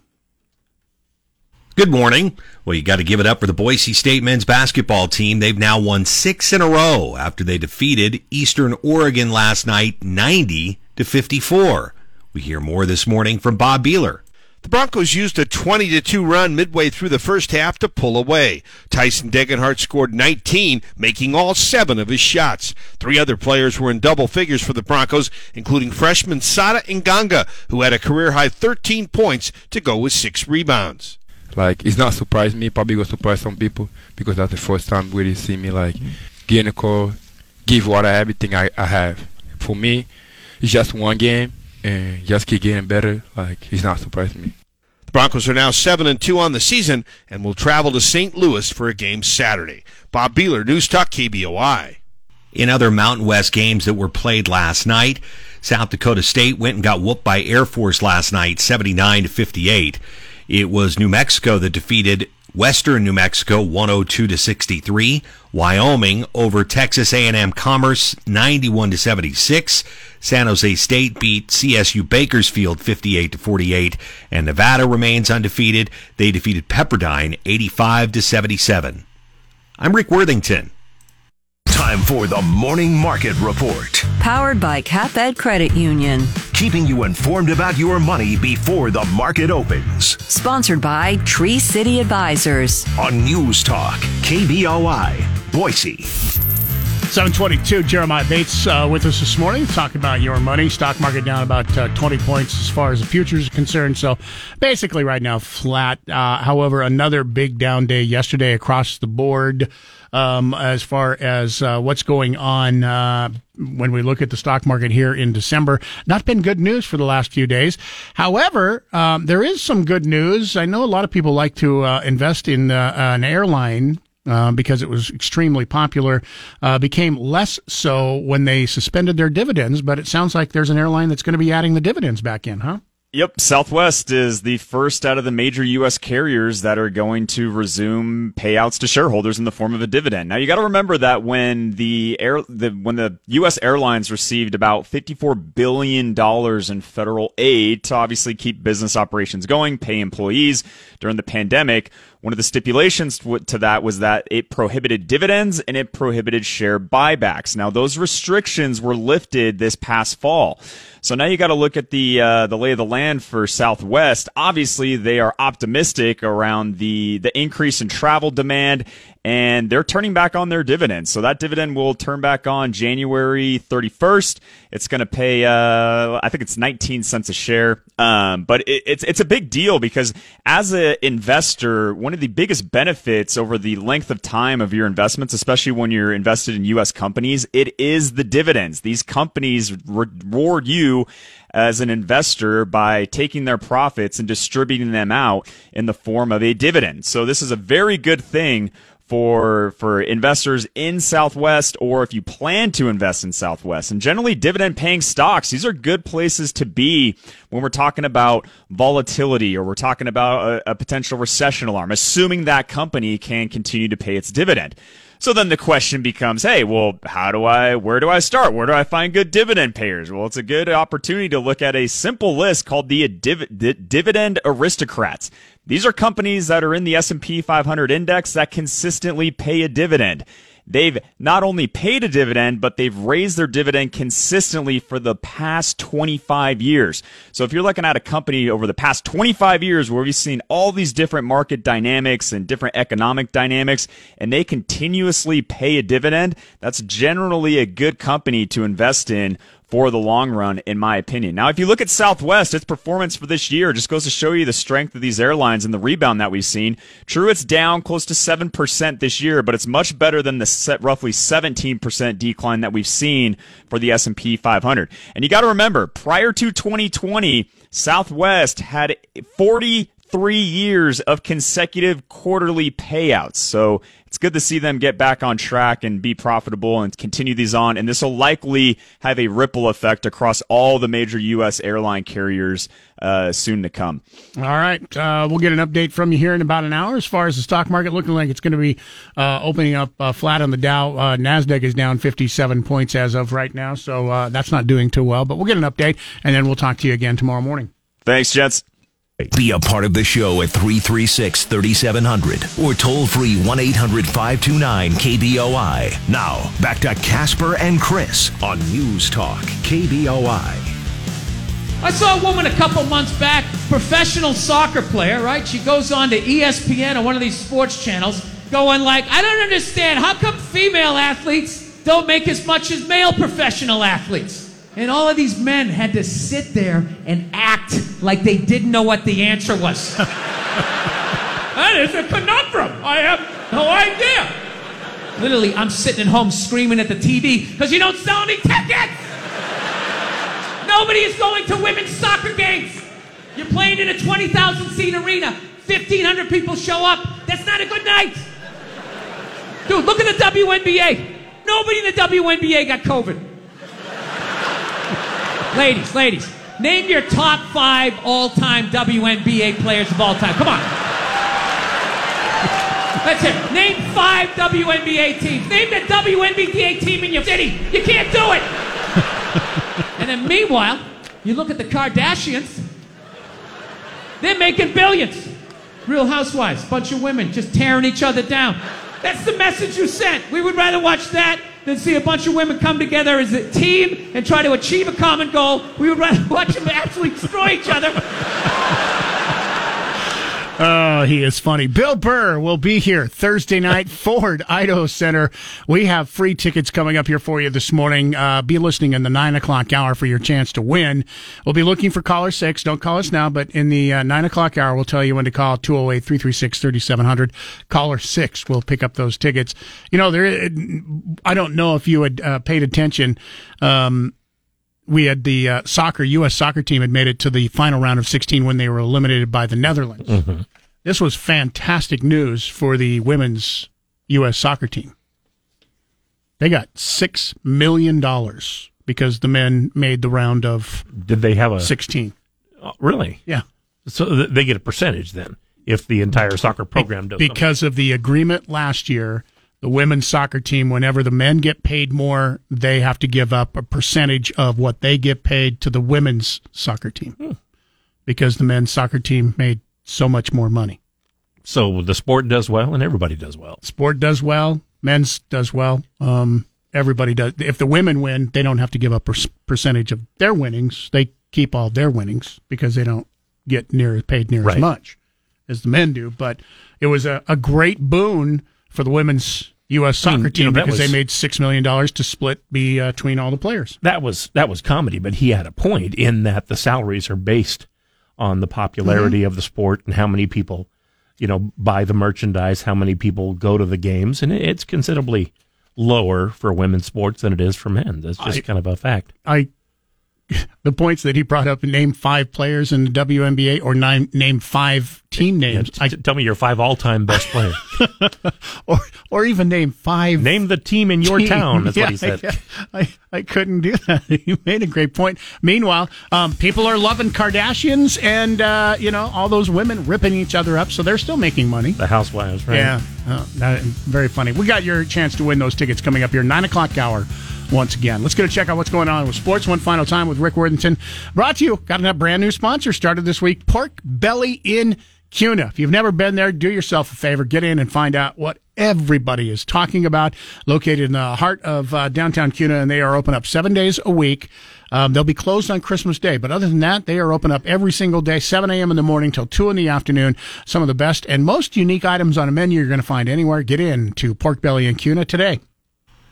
Good morning. Well, you got to give it up for the Boise State men's basketball team. They've now won six in a row after they defeated Eastern Oregon last night, ninety to fifty-four. We hear more this morning from Bob Beeler. The Broncos used a twenty to two run midway through the first half to pull away. Tyson Degenhardt scored nineteen, making all seven of his shots. Three other players were in double figures for the Broncos, including freshman Sada Nganga, who had a career-high thirteen points to go with six rebounds. Like, it's not surprising me, probably going to surprise some people, because that's the first time we really see me, like, getting a call, give what I have, everything I, I have. For me, it's just one game. And just keep getting better. Like, he's not surprising me. The Broncos are now seven and two on the season and will travel to Saint Louis for a game Saturday. Bob Beeler, News Talk K B O I. In other Mountain West games that were played last night, South Dakota State went and got whooped by Air Force last night, seventy-nine to fifty-eight. It was New Mexico that defeated Western New Mexico, one oh two to sixty-three. Wyoming over Texas A and M Commerce, ninety-one to seventy-six. San Jose State beat C S U Bakersfield, fifty-eight to forty-eight. And Nevada remains undefeated. They defeated Pepperdine, eighty-five to seventy-seven. I'm Rick Worthington. Time for the Morning Market Report. Powered by CapEd Credit Union. Keeping you informed about your money before the market opens. Sponsored by Tree City Advisors. On News Talk, K B O I, Boise. seven twenty-two, Jeremiah Bates uh, with us this morning. Talking about your money. Stock market down about uh, twenty points as far as the futures are concerned. So basically right now flat. Uh, however, another big down day yesterday across the board. Um, as far as uh, what's going on uh, when we look at the stock market here in December. Not been good news for the last few days. However, um, there is some good news. I know a lot of people like to uh, invest in uh, an airline uh, because it was extremely popular. Uh, became less so when they suspended their dividends, but it sounds like there's an airline that's going to be adding the dividends back in, huh? Yep, Southwest is the first out of the major U S carriers that are going to resume payouts to shareholders in the form of a dividend. Now, you got to remember that when the air, the, when the U S airlines received about fifty-four billion dollars in federal aid to obviously keep business operations going, pay employees during the pandemic, One of the stipulations to that was that it prohibited dividends and it prohibited share buybacks. Now, those restrictions were lifted this past fall. So now you got to look at the uh, the lay of the land for Southwest. Obviously, they are optimistic around the the increase in travel demand, and they're turning back on their dividends. So that dividend will turn back on January thirty-first. It's going to pay, uh, I think it's nineteen cents a share. Um, but it, it's it's a big deal because as an investor, one of the biggest benefits over the length of time of your investments, especially when you're invested in U S companies, it is the dividends. These companies reward you as an investor by taking their profits and distributing them out in the form of a dividend. So this is a very good thing for for investors in Southwest, or if you plan to invest in Southwest. And generally, dividend-paying stocks, these are good places to be when we're talking about volatility or we're talking about a, a potential recession alarm, assuming that company can continue to pay its dividend. So then the question becomes, hey, well, how do I, where do I start? Where do I find good dividend payers? Well, it's a good opportunity to look at a simple list called the div- di- Dividend Aristocrats. These are companies that are in the S and P five hundred index that consistently pay a dividend. They've not only paid a dividend, but they've raised their dividend consistently for the past twenty-five years. So if you're looking at a company over the past twenty-five years where we've seen all these different market dynamics and different economic dynamics, and they continuously pay a dividend, that's generally a good company to invest in for the long run, in my opinion. Now, if you look at Southwest, its performance for this year just goes to show you the strength of these airlines and the rebound that we've seen. True, it's down close to seven percent this year, but it's much better than the set roughly seventeen percent decline that we've seen for the S and P five hundred. And you got to remember, prior to twenty twenty, Southwest had forty-three years of consecutive quarterly payouts. So it's good to see them get back on track and be profitable and continue these on. And this will likely have a ripple effect across all the major U S airline carriers uh, soon to come. All right. Uh, we'll get an update from you here in about an hour as far as the stock market looking like it's going to be uh, opening up uh, flat on the Dow. Uh, NASDAQ is down fifty-seven points as of right now. So uh, that's not doing too well, but we'll get an update and then we'll talk to you again tomorrow morning. Thanks, Jets. Be a part of the show at three three six, three seven zero zero or toll-free one eight hundred, five two nine, K B O I. Now, back to Casper and Chris on News Talk K B O I. I saw a woman a couple months back, professional soccer player, right? She goes on to E S P N or one of these sports channels going like, I don't understand, how come female athletes don't make as much as male professional athletes? And all of these men had to sit there and act like they didn't know what the answer was. That is a conundrum. I have no idea. Literally, I'm sitting at home screaming at the T V because you don't sell any tickets. Nobody is going to women's soccer games. You're playing in a twenty thousand seat arena. fifteen hundred people show up. That's not a good night. Dude, look at the W N B A. Nobody in the W N B A got COVID. Ladies, ladies, name your top five all-time W N B A players of all time. Come on. That's it. Name five W N B A teams. Name the W N B A team in your city. You can't do it. And then meanwhile, you look at the Kardashians. They're making billions. Real Housewives, bunch of women just tearing each other down. That's the message you sent. We would rather watch that than see a bunch of women come together as a team and try to achieve a common goal. We would rather watch them absolutely destroy each other. Oh, he is funny. Bill Burr will be here Thursday night, Ford Idaho Center. We have free tickets coming up here for you this morning. Uh, be listening in the nine o'clock hour for your chance to win. We'll be looking for caller six. Don't call us now, but in the uh, nine o'clock hour, we'll tell you when to call two oh eight, three three six, three seven zero zero. Caller six will pick up those tickets. You know, there. Is, I don't know if you had uh, paid attention. Um We had the uh, soccer, U S soccer team had made it to the final round of sixteen when they were eliminated by the Netherlands. Mm-hmm. This was fantastic news for the women's U S soccer team. They got six million dollars because the men made the round of Did they have a, sixteen. Oh, really? Yeah. So th- they get a percentage then if the entire soccer program does Because something. Of the agreement last year. The women's soccer team, whenever the men get paid more, they have to give up a percentage of what they get paid to the women's soccer team. Hmm. Because the men's soccer team made so much more money. So the sport does well, and everybody does well. Sport does well. Men's does well. Um, everybody does. If the women win, they don't have to give up a per- percentage of their winnings. They keep all their winnings because they don't get near paid near right. as much as the men do. But it was a, a great boon for the women's U S soccer I mean, team you know, because was, they made six million dollars to split be, uh, between all the players. That was that was comedy, but he had a point in that the salaries are based on the popularity mm-hmm. of the sport and how many people, you know, buy the merchandise, how many people go to the games, and it's considerably lower for women's sports than it is for men. That's just I, kind of a fact. I the points that he brought up, name five players in the W N B A or nine, name five team names. Yeah, t- I, tell me your five all-time best players. or or even name five. Name the team in your team. town, that's yeah, what he said. I, I, I couldn't do that. You made a great point. Meanwhile, um, people are loving Kardashians and, uh, you know, all those women ripping each other up, so they're still making money. The housewives, right? Yeah. Oh, that, very funny. We got your chance to win those tickets coming up here, nine o'clock hour. Once again, let's get a check on what's going on with sports one final time with Rick Worthington. Brought to you, got a brand new sponsor started this week, Pork Belly in Cuna. If you've never been there, do yourself a favor. Get in and find out what everybody is talking about. Located in the heart of uh, downtown Cuna, and they are open up seven days a week. Um, they'll be closed on Christmas Day, but other than that, they are open up every single day, seven a.m. in the morning till two in the afternoon. Some of the best and most unique items on a menu you're going to find anywhere. Get in to Pork Belly in Cuna today.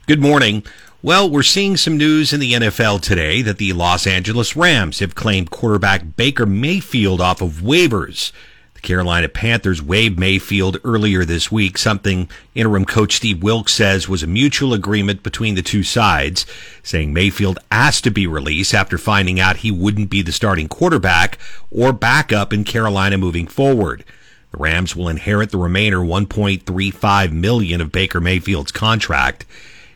Good morning. Well, we're seeing some news in the N F L today that the Los Angeles Rams have claimed quarterback Baker Mayfield off of waivers. The Carolina Panthers waived Mayfield earlier this week, something interim coach Steve Wilks says was a mutual agreement between the two sides, saying Mayfield asked to be released after finding out he wouldn't be the starting quarterback or backup in Carolina moving forward. The Rams will inherit the remainder one point three five million dollars of Baker Mayfield's contract.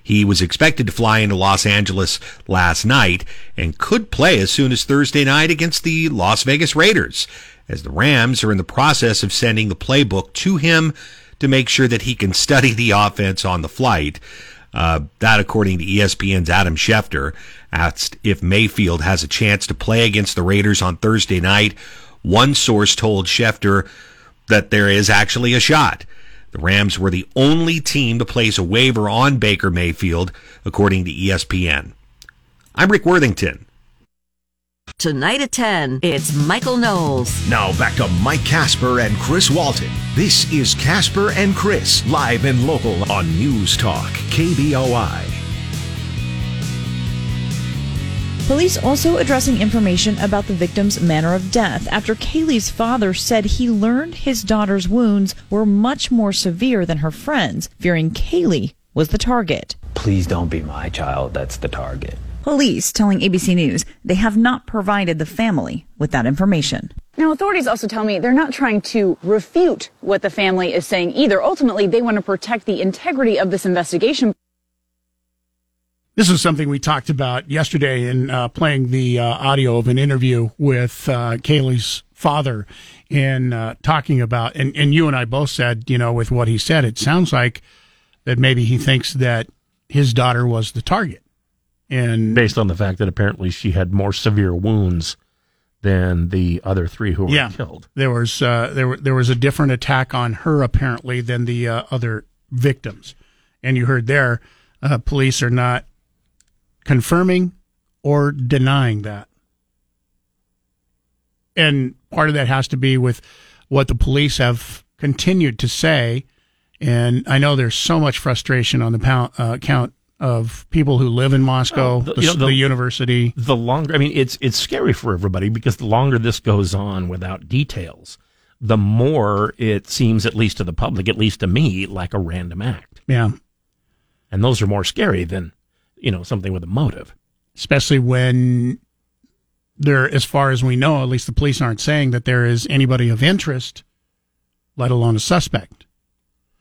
He was expected to fly into Los Angeles last night and could play as soon as Thursday night against the Las Vegas Raiders, as the Rams are in the process of sending the playbook to him to make sure that he can study the offense on the flight. Uh, that, according to E S P N's Adam Schefter, asked if Mayfield has a chance to play against the Raiders on Thursday night. One source told Schefter that there is actually a shot. The Rams were the only team to place a waiver on Baker Mayfield, according to E S P N. I'm Rick Worthington. Tonight at ten, it's Michael Knowles. Now back to Mike Casper and Chris Walton. This is Casper and Chris, live and local on News Talk K B O I. Police also addressing information about the victim's manner of death after Kaylee's father said he learned his daughter's wounds were much more severe than her friend's, fearing Kaylee was the target. Please don't be my child, that's the target. Police telling A B C News they have not provided the family with that information. Now, authorities also tell me they're not trying to refute what the family is saying either. Ultimately, they want to protect the integrity of this investigation. This is something we talked about yesterday in uh, playing the uh, audio of an interview with uh, Kaylee's father and uh, talking about, and, and you and I both said, you know, with what he said, it sounds like that maybe he thinks that his daughter was the target. And based on the fact that apparently she had more severe wounds than the other three who were yeah, killed. There was, uh, there, were, there was a different attack on her apparently than the uh, other victims. And you heard there, uh, police are not confirming or denying that. And part of that has to be with what the police have continued to say. And I know there's so much frustration on the pound, uh, account of people who live in Moscow, uh, the, the, you know, the, the university. The longer, I mean, it's it's scary for everybody because the longer this goes on without details, the more it seems, at least to the public, at least to me, like a random act. Yeah. And those are more scary than, you know, something with a motive. Especially when there, as far as we know, at least the police aren't saying that there is anybody of interest, let alone a suspect.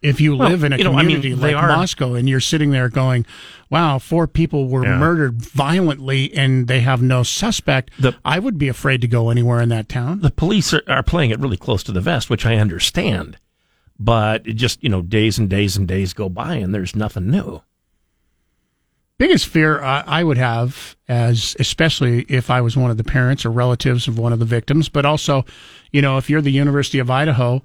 If you well, live in a you know, community I mean, like are, Moscow and you're sitting there going, wow, four people were yeah. murdered violently and they have no suspect, the, I would be afraid to go anywhere in that town. The police are, are playing it really close to the vest, which I understand. But it just, you know, days and days and days go by and there's nothing new. Biggest fear uh, I would have, as especially if I was one of the parents or relatives of one of the victims, but also, you know, if you're the University of Idaho,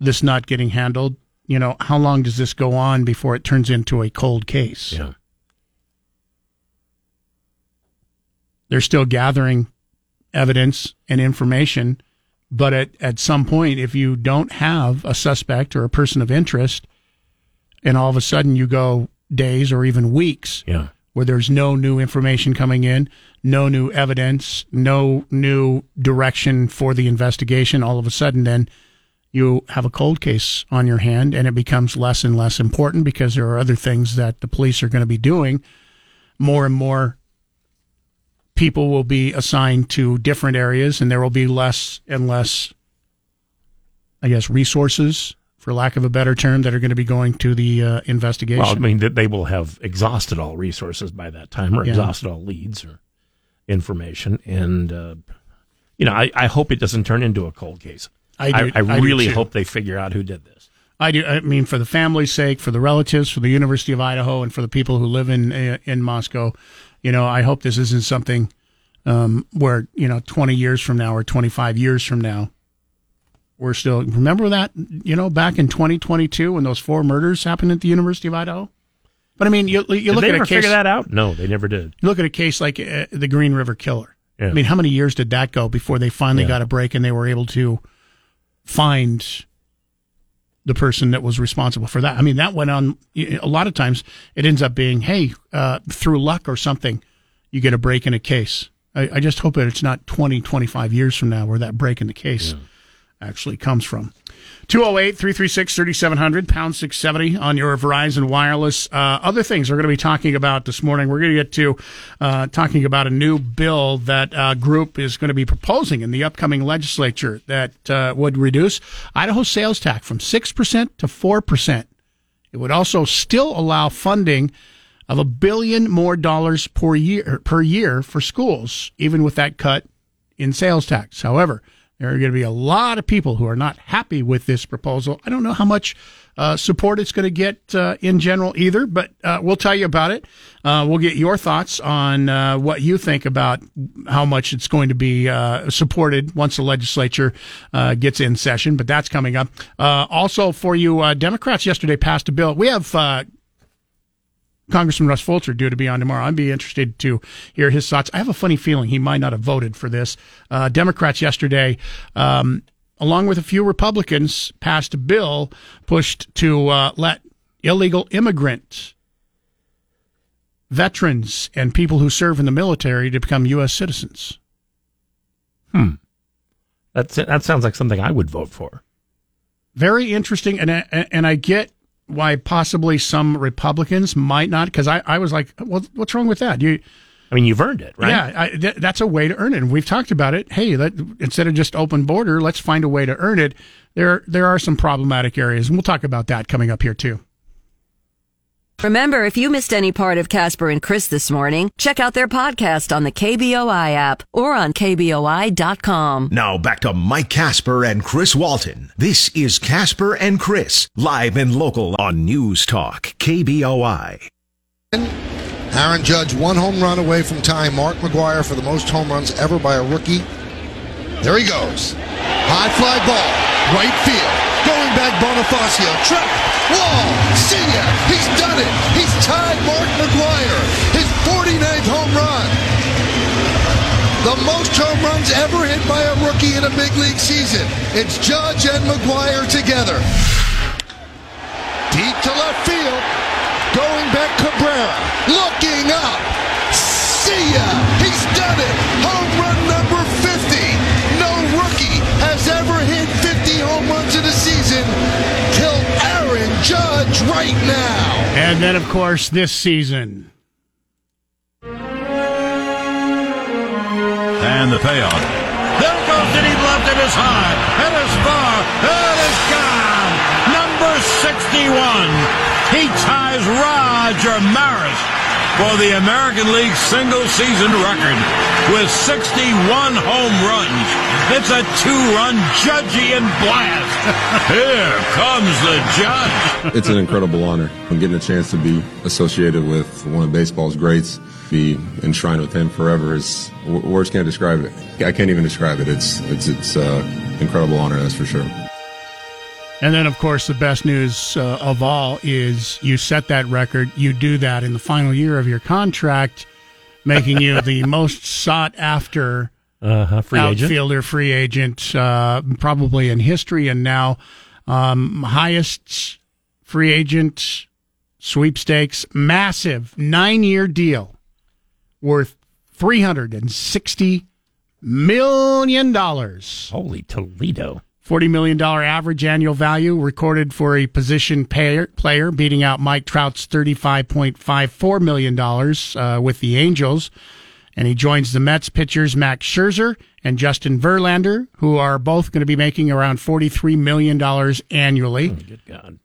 this not getting handled, you know, how long does this go on before it turns into a cold case? Yeah. They're still gathering evidence and information, but at, at some point, if you don't have a suspect or a person of interest, and all of a sudden you go days or even weeks yeah. where there's no new information coming in, no new evidence, no new direction for the investigation, all of a sudden then you have a cold case on your hand, and it becomes less and less important because there are other things that the police are going to be doing. More and more people will be assigned to different areas, and there will be less and less, I guess, resources, for lack of a better term, that are going to be going to the uh, investigation. Well, I mean, they will have exhausted all resources by that time, or yeah. exhausted all leads or information. And, uh, you know, I, I hope it doesn't turn into a cold case. I do, I, I, I really do hope they figure out who did this. I do. I mean, for the family's sake, for the relatives, for the University of Idaho, and for the people who live in in Moscow, you know, I hope this isn't something um, where, you know, twenty years from now or twenty-five years from now, we're still, remember that, you know, back in twenty twenty-two when those four murders happened at the University of Idaho? But I mean, you, you look at a case. Did they ever figure that out? No, they never did. You look at a case like uh, the Green River Killer. Yeah. I mean, how many years did that go before they finally yeah. got a break and they were able to find the person that was responsible for that? I mean, that went on. A lot of times it ends up being, hey, uh, through luck or something, you get a break in a case. I, I just hope that it's not twenty, twenty-five years from now where that break in the case yeah. actually comes from. two oh eight, three three six, three seven zero zero, pound six seventy on your Verizon Wireless. Uh, other things we're going to be talking about this morning. We're going to get to uh, talking about a new bill that a uh, group is going to be proposing in the upcoming legislature that uh, would reduce Idaho's sales tax from six percent to four percent. It would also still allow funding of a billion more dollars per year, per year for schools, even with that cut in sales tax. However, there are going to be a lot of people who are not happy with this proposal. I don't know how much uh, support it's going to get uh, in general either, but uh, we'll tell you about it. Uh, we'll get your thoughts on uh, what you think about how much it's going to be uh, supported once the legislature uh, gets in session, but that's coming up. Uh, also for you, uh, Democrats yesterday passed a bill. We have uh, Congressman Russ Fulcher due to be on tomorrow. I'd be interested to hear his thoughts. I have a funny feeling he might not have voted for this. Uh, Democrats yesterday, um, along with a few Republicans, passed a bill pushed to uh, let illegal immigrants, veterans, and people who serve in the military to become U S citizens. Hmm. That's, that sounds like something I would vote for. Very interesting, and and, and I get why possibly some Republicans might not, because I, I was like, well, what's wrong with that? You, I mean, you've earned it, right? Yeah, I, th- that's a way to earn it. And we've talked about it. Hey, let, instead of just open border, let's find a way to earn it. There, there are some problematic areas, and we'll talk about that coming up here, too. Remember, if you missed any part of Casper and Chris this morning, check out their podcast on the K B O I app or on K B O I dot com. Now back to Mike Casper and Chris Walton. This is Casper and Chris, live and local on News Talk K B O I. Aaron Judge, one home run away from tying Mark McGwire for the most home runs ever by a rookie. There he goes. High fly ball, right field. Going back, Bonifacio, trap, wall, see ya, he's done it, he's tied Mark McGwire, his forty-ninth home run. The most home runs ever hit by a rookie in a big league season. It's Judge and McGwire together. Deep to left field, going back Cabrera, looking up, see ya, he's done it, home run number fifty. No rookie has ever hit home runs of the season till Aaron Judge right now. And then, of course, this season. And the payoff. There goes it. He left it as high. It is far. It is gone. Number sixty-one. He ties Roger Maris for the American League single-season record with sixty-one home runs. It's a two-run Judgian blast. Here comes the Judge. It's an incredible honor. I'm getting a chance to be associated with one of baseball's greats. Be enshrined with him forever. Is words can't describe it. I can't even describe it. It's it's it's uh, incredible honor, that's for sure. And then, of course, the best news uh, of all is you set that record. You do that in the final year of your contract, making you the most sought-after uh-huh, free outfielder, agent. free agent, uh, probably in history, and now um, highest free agent sweepstakes. Massive nine-year deal worth three hundred sixty million dollars. Holy Toledo. forty million dollars average annual value recorded for a position payer, player, beating out Mike Trout's thirty-five point five four million dollars uh, with the Angels. And he joins the Mets pitchers Max Scherzer and Justin Verlander, who are both going to be making around forty-three million dollars annually. Oh, good God.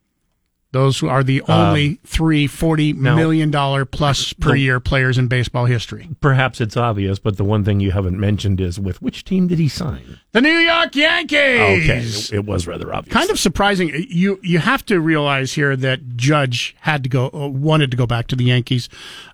Those are the only um, three forty million dollars plus per the, year players in baseball history. Perhaps it's obvious, but the one thing you haven't mentioned is with which team did he sign? The New York Yankees! Okay, it was rather obvious. Kind of surprising. You you have to realize here that Judge had to go, wanted to go back to the Yankees.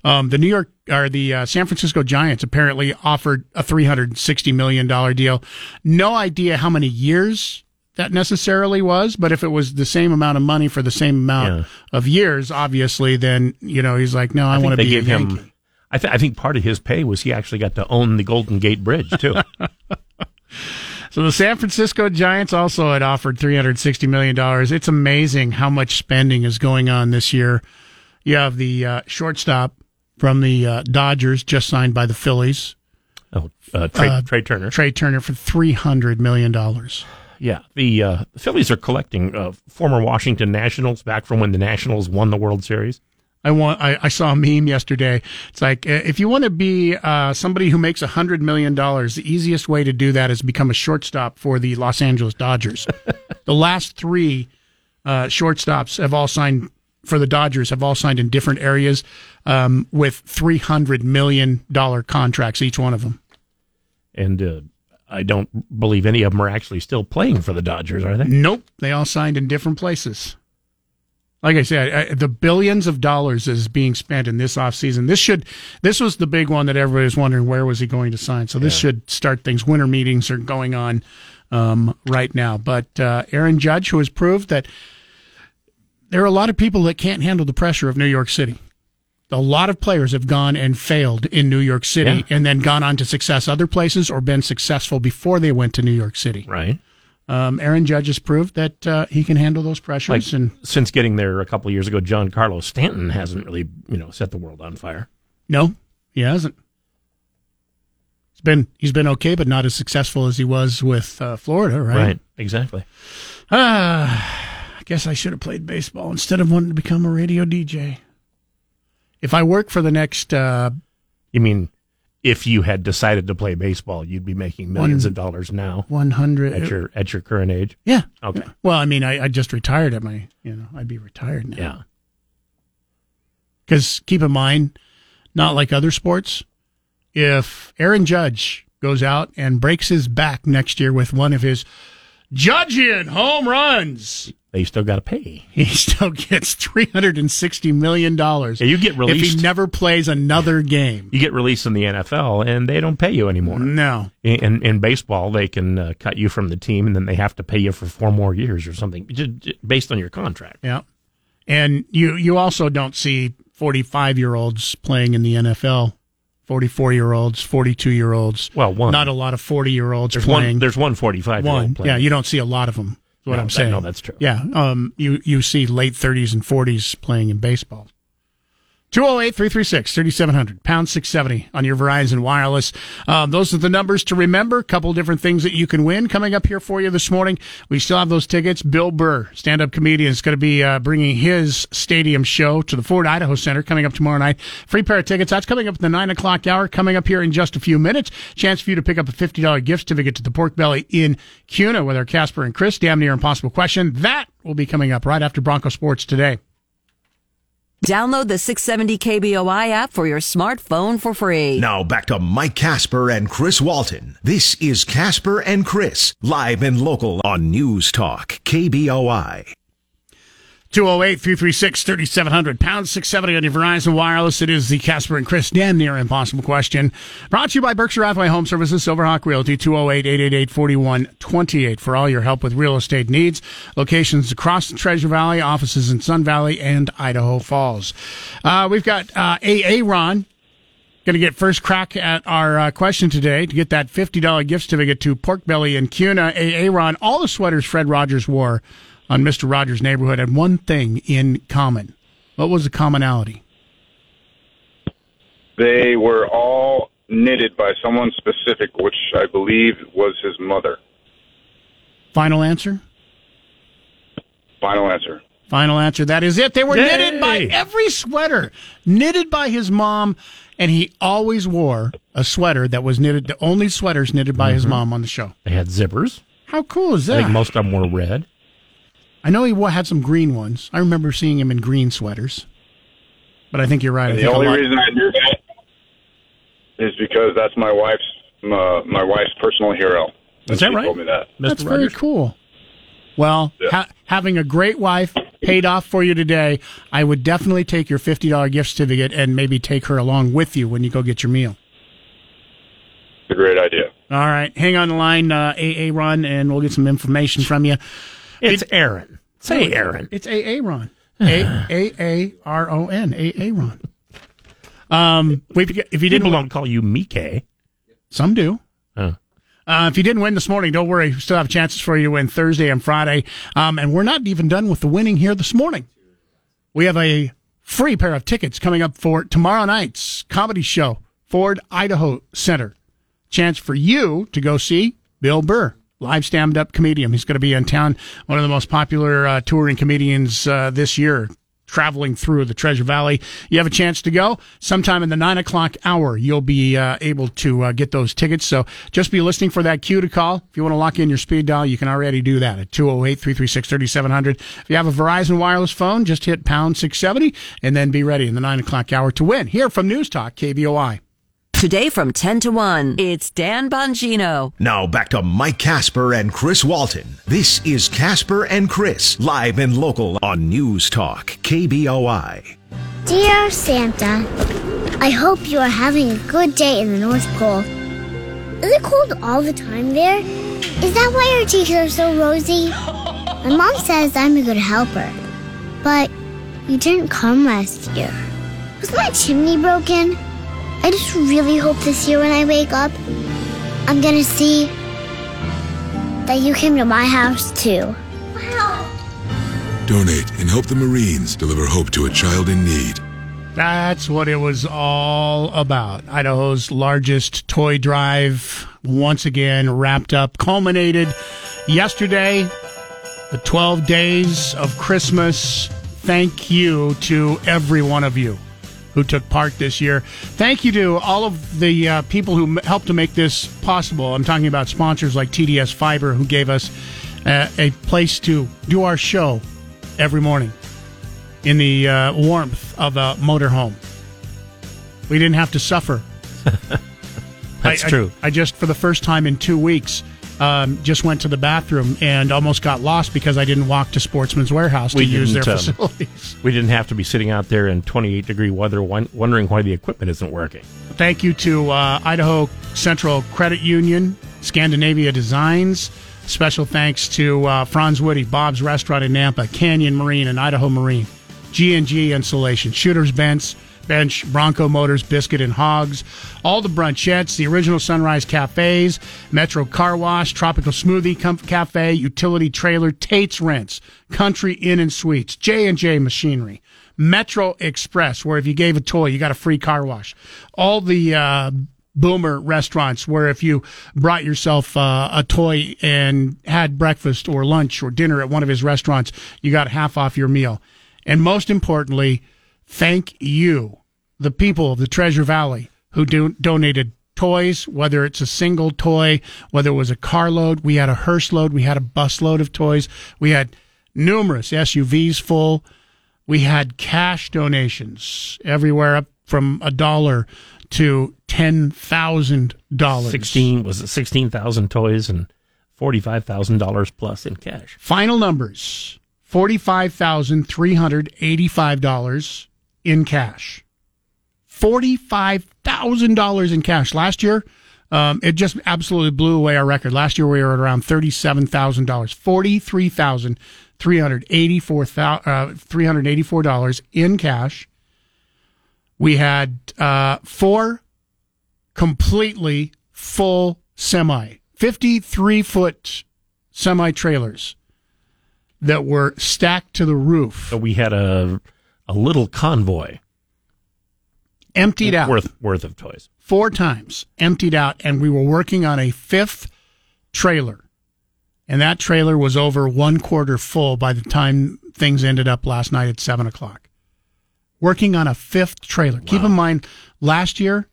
Um, the New York or the uh, San Francisco Giants apparently offered a three hundred sixty million dollars deal. No idea how many years that necessarily was, but if it was the same amount of money for the same amount yeah. of years, obviously, then, you know, he's like, no, I, I want to be a Yankee. Him, I, th- I think part of his pay was he actually got to own the Golden Gate Bridge, too. So the San Francisco Giants also had offered three hundred sixty million dollars. It's amazing how much spending is going on this year. You have the uh, shortstop from the uh, Dodgers, just signed by the Phillies. Oh, uh, Trey, uh, Trey Turner. Trey Turner for three hundred million dollars. Yeah, the, uh, the Phillies are collecting uh, former Washington Nationals back from when the Nationals won the World Series. I want. I, I saw a meme yesterday. It's like, if you want to be uh, somebody who makes one hundred million dollars, the easiest way to do that is become a shortstop for the Los Angeles Dodgers. The last three uh, shortstops have all signed for the Dodgers, have all signed in different areas um, with three hundred million dollars contracts, each one of them. And uh I don't believe any of them are actually still playing for the Dodgers, are they? Nope. They all signed in different places. Like I said, I, the billions of dollars is being spent in this offseason. This should, this was the big one that everybody was wondering, where was he going to sign? So this yeah. should start things. Winter meetings are going on um, right now. But uh, Aaron Judge, who has proved that there are a lot of people that can't handle the pressure of New York City. A lot of players have gone and failed in New York City yeah. and then gone on to success other places or been successful before they went to New York City. Right. Um, Aaron Judge has proved that uh, he can handle those pressures. Like, and since getting there a couple of years ago, Giancarlo Stanton hasn't really, you know, set the world on fire. No, he hasn't. He's been he's been okay, but not as successful as he was with uh, Florida, right? Right, exactly. Ah, I guess I should have played baseball instead of wanting to become a radio D J. If I work for the next... Uh, you mean if you had decided to play baseball, you'd be making millions one, of dollars now? one hundred At your at your current age? Yeah. Okay. Well, I mean, I, I just retired at my... You know, I'd be retired now. Yeah. Because keep in mind, not like other sports, if Aaron Judge goes out and breaks his back next year with one of his Judgean home runs... They still got to pay. He still gets three hundred sixty million dollars. Yeah, you get released. If he never plays another game. You get released in the N F L, and they don't pay you anymore. No. In, in baseball, they can uh, cut you from the team, and then they have to pay you for four more years or something, just, just based on your contract. Yeah. And you, you also don't see forty-five-year-olds playing in the N F L. forty-four-year-olds, forty-two-year-olds. Well, one. Not a lot of forty-year-olds there's playing. One, there's one forty-five-year-old one. Playing. Yeah, you don't see a lot of them. What no, I'm saying. That, no, that's true. Yeah. Um, you, you see late thirties and forties playing in baseball. two oh eight, three three six, three seven hundred, pound six seventy on your Verizon Wireless. Um, those are the numbers to remember. A couple different things that you can win coming up here for you this morning. We still have those tickets. Bill Burr, stand-up comedian, is going to be uh, bringing his stadium show to the Ford Idaho Center coming up tomorrow night. Free pair of tickets. That's coming up at the nine o'clock hour, coming up here in just a few minutes. Chance for you to pick up a fifty dollars gift certificate to the Pork Belly in Cuna with our Casper and Chris. Damn near impossible question. That will be coming up right after Bronco Sports today. Download the six seventy K B O I app for your smartphone for free. Now back to Mike Casper and Chris Walton. This is Casper and Chris, live and local on News Talk K B O I. two oh eight, three three six, three seven zero zero, pound six seventy on your Verizon Wireless. It is the Casper and Chris damn near impossible question. Brought to you by Berkshire Hathaway Home Services, Silverhawk Realty, two oh eight, eight eight eight, four one two eight for all your help with real estate needs. Locations across the Treasure Valley, offices in Sun Valley and Idaho Falls. Uh, we've got uh, A A. Ron. Going to get first crack at our uh, question today to get that fifty dollars gift certificate to Pork Belly in Cuna. A A. Ron, all the sweaters Fred Rogers wore on Mister Rogers' Neighborhood had one thing in common. What was the commonality? They were all knitted by someone specific, which I believe was his mother. Final answer? Final answer. Final answer. That is it. They were Yay! knitted by every sweater, knitted by his mom, and he always wore a sweater that was knitted, the only sweaters knitted by mm-hmm. his mom on the show. They had zippers. How cool is that? I think most of them were red. I know he had some green ones. I remember seeing him in green sweaters. But I think you're right. I the think only reason I knew that is because that's my wife's my, my wife's personal hero. Is that right? Told me that. That's Mister Rogers. Very cool. Well, yeah. ha- having a great wife paid off for you today. I would definitely take your fifty dollars gift certificate and maybe take her along with you when you go get your meal. It's a great idea. All right. Hang on the line, uh, A A. Ron, and we'll get some information from you. It's Aaron. Say Aaron. It's A A. Ron. A A R O N. A A. Ron. Um, if you didn't People win, don't call you Mike. Some do. Huh. Uh, if you didn't win this morning, don't worry. We still have chances for you to win Thursday and Friday. Um, and we're not even done with the winning here this morning. We have a free pair of tickets coming up for tomorrow night's comedy show, Ford Idaho Center. Chance for you to go see Bill Burr, live stand-up comedian. He's going to be in town, one of the most popular uh, touring comedians uh, this year, traveling through the Treasure Valley. You have a chance to go sometime in the nine o'clock hour. You'll be uh, able to uh, get those tickets. So just be listening for that cue to call. If you want to lock in your speed dial, you can already do that at two oh eight, three three six, three seven zero zero. If you have a Verizon wireless phone, just hit pound six seventy and then be ready in the nine o'clock hour to win. Here from News Talk K B O I. Today from ten to one, it's Dan Bongino. Now back to Mike Casper and Chris Walton. This is Casper and Chris, live and local on News Talk K B O I. Dear Santa, I hope you are having a good day in the North Pole. Is it cold all the time there? Is that why your cheeks are so rosy? My mom says I'm a good helper, but you didn't come last year. Was my chimney broken? I just really hope this year when I wake up, I'm gonna see that you came to my house too. Wow. Donate and help the Marines deliver hope to a child in need. That's what it was all about. Idaho's largest toy drive once again wrapped up, culminated yesterday, the twelve days of Christmas. Thank you to every one of you who took part this year. Thank you to all of the uh, people who m- helped to make this possible. I'm talking about sponsors like T D S Fiber, who gave us uh, a place to do our show every morning in the uh, warmth of a motorhome. We didn't have to suffer. That's I, true. I, I just, for the first time in two weeks, um, just went to the bathroom and almost got lost because I didn't walk to Sportsman's Warehouse to we use their um, facilities. We didn't have to be sitting out there in twenty-eight degree weather wondering why the equipment isn't working. Thank you to uh, Idaho Central Credit Union, Scandinavia Designs. Special thanks to uh, Franz Woody, Bob's Restaurant in Nampa, Canyon Marine and Idaho Marine, G and G Insulation, Shooter's Bench, Bench, Bronco Motors, Biscuit and Hogs, all the brunchettes, the original Sunrise Cafes, Metro Car Wash, Tropical Smoothie Com- Cafe, Utility Trailer, Tate's Rents, Country Inn and Suites, J and J Machinery, Metro Express, where if you gave a toy, you got a free car wash. All the uh, Boomer restaurants, where if you brought yourself uh, a toy and had breakfast or lunch or dinner at one of his restaurants, you got half off your meal. And most importantly, thank you, the people of the Treasure Valley, who do, donated toys, whether it's a single toy, whether it was a carload. We had a hearse load. We had a bus load of toys. We had numerous S U Vs full. We had cash donations everywhere, up from a dollar to ten thousand dollars. Sixteen was it sixteen thousand toys and forty-five thousand dollars plus in cash. Final numbers forty-five thousand three hundred eighty-five dollars in cash. forty-five thousand dollars in cash. Last year, um, it just absolutely blew away our record. Last year, we were at around thirty-seven thousand dollars. forty-three thousand three hundred eighty-four dollars in cash. We had uh, four completely full semi, fifty-three foot semi-trailers that were stacked to the roof. So we had a a little convoy. Emptied out. Worth, worth of toys. Four times emptied out, and we were working on a fifth trailer. And that trailer was over one quarter full by the time things ended up last night at seven o'clock. Working on a fifth trailer. Wow. Keep in mind, last year,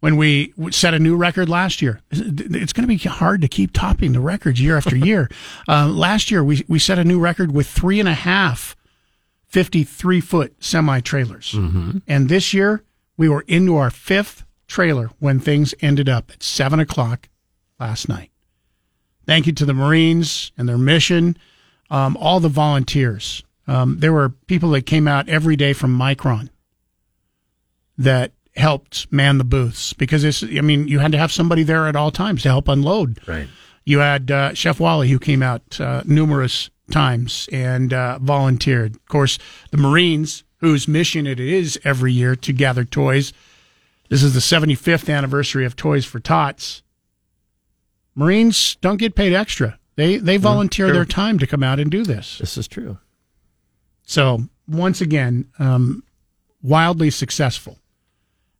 when we set a new record last year, it's going to be hard to keep topping the records year after year. uh, last year, we, we set a new record with three and a half fifty-three foot semi-trailers. Mm-hmm. And this year, we were into our fifth trailer when things ended up at seven o'clock last night. Thank you to the Marines and their mission, um, all the volunteers. Um, there were people that came out every day from Micron that helped man the booths because, it's, I mean, you had to have somebody there at all times to help unload. Right. You had uh, Chef Wally, who came out uh, numerous times and uh, volunteered. Of course, the Marines, whose mission it is every year to gather toys. This is the seventy-fifth anniversary of Toys for Tots. Marines don't get paid extra. They they volunteer yeah, their time to come out and do this. This is true. So, once again, um, wildly successful.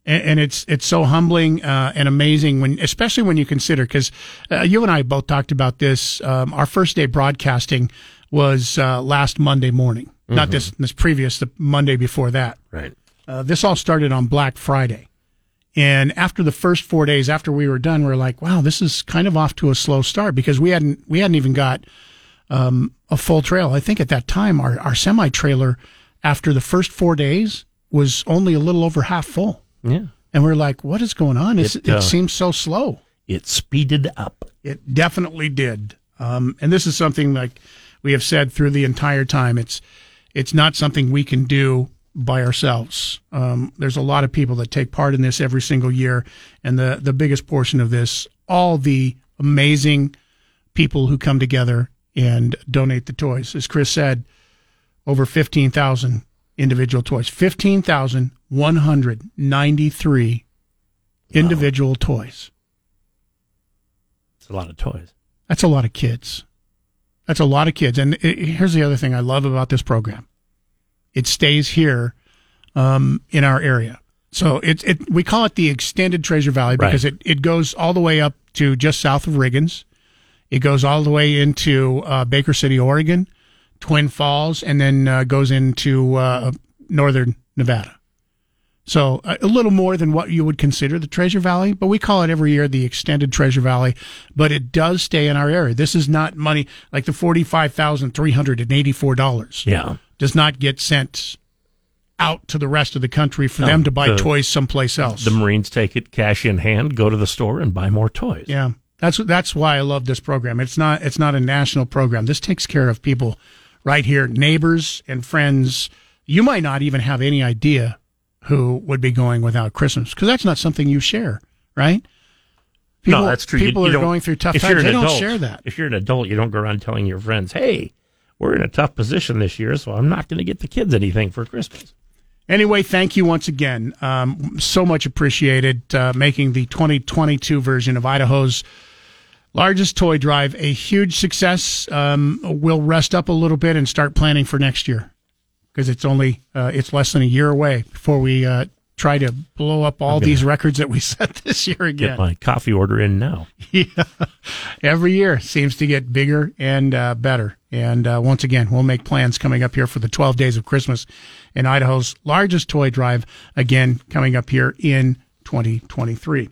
And, and it's it's so humbling uh, and amazing, when, especially when you consider, because uh, you and I both talked about this. Um, our first day broadcasting was uh, last Monday morning. Not this this previous, the Monday before that. Right. Uh, this all started on Black Friday. And after the first four days, after we were done, we were like, wow, this is kind of off to a slow start, because we hadn't we hadn't even got um, a full trail. I think at that time, our, our semi-trailer, after the first four days, was only a little over half full. Yeah. And we we're like, what is going on? It, it, uh, it seems so slow. It speeded up. It definitely did. Um, and this is something, like we have said through the entire time, it's It's not something we can do by ourselves. Um, there's a lot of people that take part in this every single year, and the, the biggest portion of this, all the amazing people who come together and donate the toys. As Chris said, over fifteen thousand individual toys, fifteen thousand one hundred ninety-three individual wow. toys. That's a lot of toys. That's a lot of kids. That's a lot of kids. And it, here's the other thing I love about this program. It stays here um, in our area. So it, it we call it the extended Treasure Valley because right. it, it goes all the way up to just south of Riggins. It goes all the way into uh, Baker City, Oregon, Twin Falls, and then uh, goes into uh, northern Nevada. So a little more than what you would consider the Treasure Valley, but we call it every year the extended Treasure Valley, but it does stay in our area. This is not money like the forty-five thousand three hundred eighty-four dollars yeah. does not get sent out to the rest of the country for no, them to buy the, toys someplace else. The Marines take it cash in hand, go to the store and buy more toys. Yeah. That's that's why I love this program. It's not it's not a national program. This takes care of people right here, neighbors and friends. You might not even have any idea who would be going without Christmas, because that's not something you share, right? People, no, that's true. People you, you are going through tough times. They adult, don't share that. If you're an adult, you don't go around telling your friends, hey, we're in a tough position this year, so I'm not going to get the kids anything for Christmas. Anyway, thank you once again. Um, so much appreciated uh, making the twenty twenty-two version of Idaho's largest toy drive a huge success. Um, we'll rest up a little bit and start planning for next year, because it's only uh, it's less than a year away before we uh, try to blow up all these records that we set this year again. Get my coffee order in now. Yeah. Every year seems to get bigger and uh, better. And uh, once again, we'll make plans coming up here for the twelve Days of Christmas in Idaho's largest toy drive, again, coming up here in twenty twenty-three.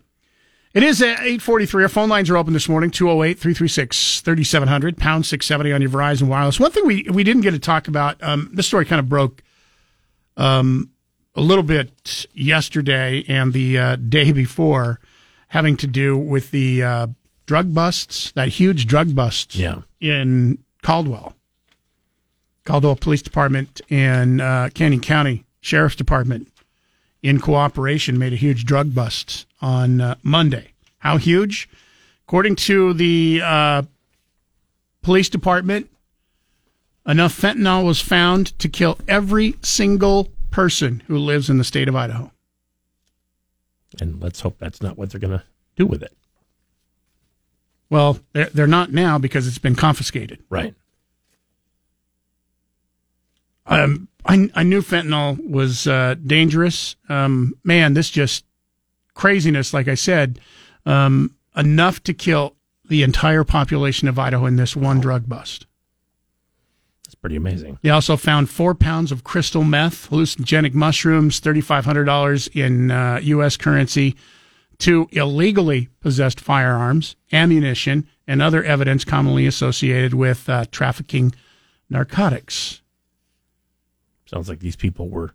It is at eight forty-three. Our phone lines are open this morning, two oh eight, three three six, three seven hundred, pound six seventy on your Verizon Wireless. One thing we, we didn't get to talk about, um, this story kind of broke um, a little bit yesterday and the uh, day before, having to do with the uh, drug busts, that huge drug bust yeah. in Caldwell. Caldwell Police Department and uh, Canyon County Sheriff's Department, in cooperation, made a huge drug bust on uh, Monday. How huge? According to the uh, police department, enough fentanyl was found to kill every single person who lives in the state of Idaho. And let's hope that's not what they're going to do with it. Well, they're, they're not now because it's been confiscated. Right. Um, I, I knew fentanyl was uh, dangerous. Um, man, this just craziness, like I said, um, enough to kill the entire population of Idaho in this one drug bust. That's pretty amazing. They also found four pounds of crystal meth, hallucinogenic mushrooms, three thousand five hundred dollars in uh, U S currency, two illegally possessed firearms, ammunition, and other evidence commonly associated with uh, trafficking narcotics. Sounds like these people were,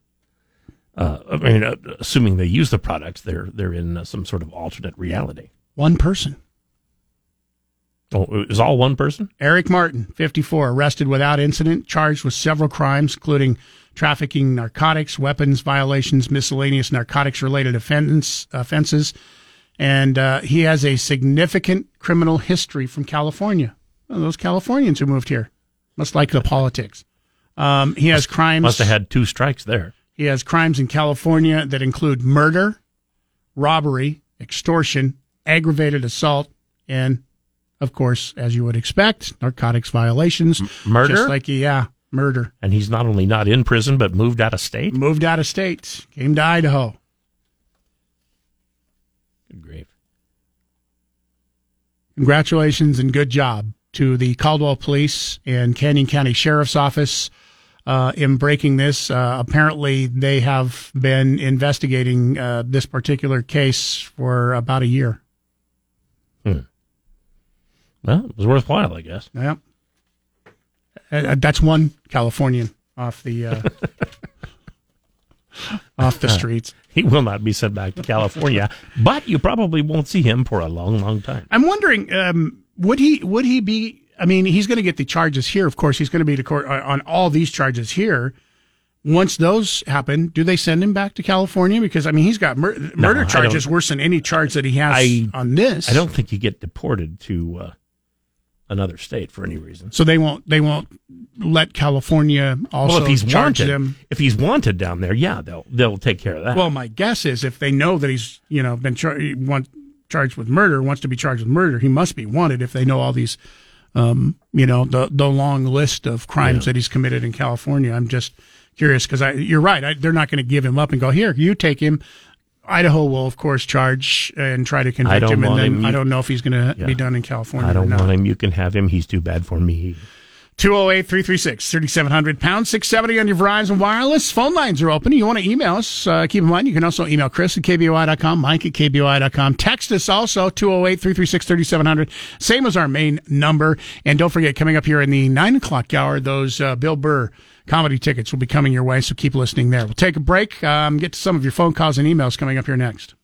uh, I mean, uh, assuming they use the products, they're they're in uh, some sort of alternate reality. One person. Oh, it was all one person? Eric Martin, fifty-four, arrested without incident, charged with several crimes, including trafficking narcotics, weapons violations, miscellaneous narcotics-related offense, offenses, and uh, he has a significant criminal history from California. Well, those Californians who moved here, must like the politics. Um, he has crimes. Must have had two strikes there. He has crimes in California that include murder, robbery, extortion, aggravated assault, and, of course, as you would expect, narcotics violations. M- murder? Just like, yeah, murder. And he's not only not in prison, but moved out of state? Moved out of state. Came to Idaho. Good grief. Congratulations and good job to the Caldwell Police and Canyon County Sheriff's Office uh, in breaking this. Uh, apparently, they have been investigating uh, this particular case for about a year. Hmm. Well, it was worthwhile, I guess. Yeah. Uh, that's one Californian off the uh, off the streets. He will not be sent back to California, but you probably won't see him for a long, long time. I'm wondering... Um, Would he, would he be, I mean, he's going to get the charges here. Of course, he's going to be to court on all these charges here. Once those happen, do they send him back to California? Because, I mean, he's got mur- murder no, charges worse than any charge that he has I, on this. I don't think he'd get deported to uh, another state for any reason. So they won't, they won't let California also well, if he's charge wanted, him. If he's wanted down there, yeah, they'll, they'll take care of that. Well, my guess is if they know that he's, you know, been charged, charged with murder, wants to be charged with murder, he must be wanted if they know all these, um, you know, the the long list of crimes yeah. that he's committed in California. I'm just curious because I, you're right. I, they're not going to give him up and go, here, you take him. Idaho will, of course, charge and try to convict him. And then him. I don't know if he's going to yeah. be done in California. I don't or not. want him. You can have him. He's too bad for me. two oh eight, three three six, three seven zero zero, pound six seventy on your Verizon Wireless. Phone lines are open. You want to email us, uh, keep in mind, you can also email Chris at K B O I dot com, Mike at K B O I dot com. Text us also, two oh eight, three three six, three seven zero zero, same as our main number. And don't forget, coming up here in the nine o'clock hour, those uh, Bill Burr comedy tickets will be coming your way, so keep listening there. We'll take a break, um, get to some of your phone calls and emails coming up here next.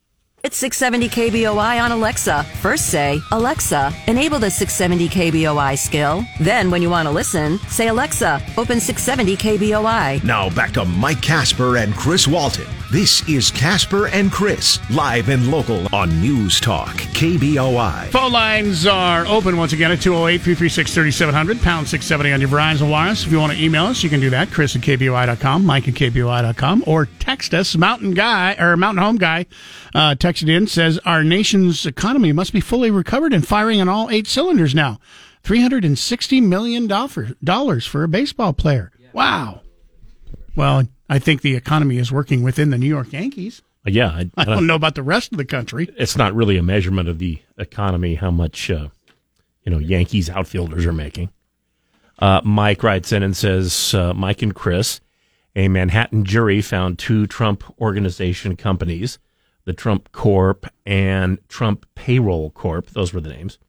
It's six seventy K B O I on Alexa. First say, Alexa, enable the six seventy K B O I skill. Then when you want to listen, say, Alexa, open six seventy K B O I. Now back to Mike Casper and Chris Walton. This is Casper and Chris, live and local on News Talk K B O I. Phone lines are open once again at two oh eight, three three six, three seven zero zero, pound six seventy on your Verizon Wireless. If you want to email us, you can do that, Chris at K B O I dot com, Mike at K B O I dot com, or text us, Mountain Guy, or Mountain Home Guy, uh, text Texted in, says, our nation's economy must be fully recovered and firing on all eight cylinders now. three hundred sixty million dollars for a baseball player. Wow. Well, I think the economy is working within the New York Yankees. Yeah. I, I, I don't know about the rest of the country. It's not really a measurement of the economy, how much, uh, you know, Yankees outfielders are making. Uh, Mike writes in and says, uh, Mike and Chris, a Manhattan jury found two Trump Organization companies, the Trump Corp and Trump Payroll Corp, those were the names,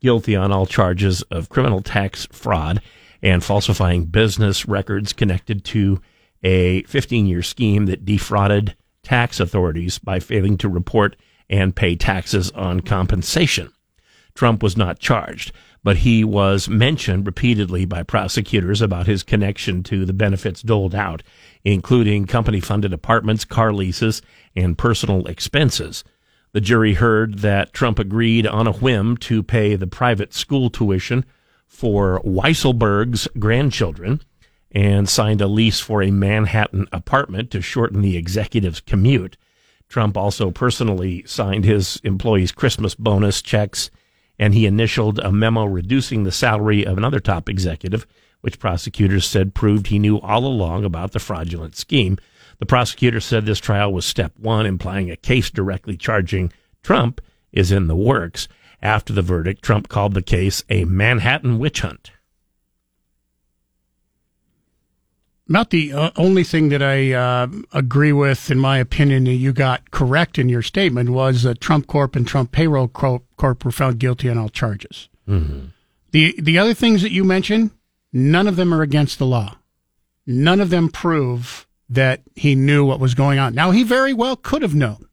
guilty on all charges of criminal tax fraud and falsifying business records connected to a fifteen-year scheme that defrauded tax authorities by failing to report and pay taxes on compensation. Trump was not charged, but he was mentioned repeatedly by prosecutors about his connection to the benefits doled out, including company-funded apartments, car leases, and personal expenses. The jury heard that Trump agreed on a whim to pay the private school tuition for Weisselberg's grandchildren and signed a lease for a Manhattan apartment to shorten the executive's commute. Trump also personally signed his employees' Christmas bonus checks, and he initialed a memo reducing the salary of another top executive, which prosecutors said proved he knew all along about the fraudulent scheme. The prosecutor said this trial was step one, implying a case directly charging Trump is in the works. After the verdict, Trump called the case a Manhattan witch hunt. Not the uh, only thing that I uh, agree with, in my opinion, that you got correct in your statement was that Trump Corp and Trump Payroll Corp were found guilty on all charges. Mm-hmm. The the other things that you mentioned, none of them are against the law. None of them prove that he knew what was going on. Now, he very well could have known.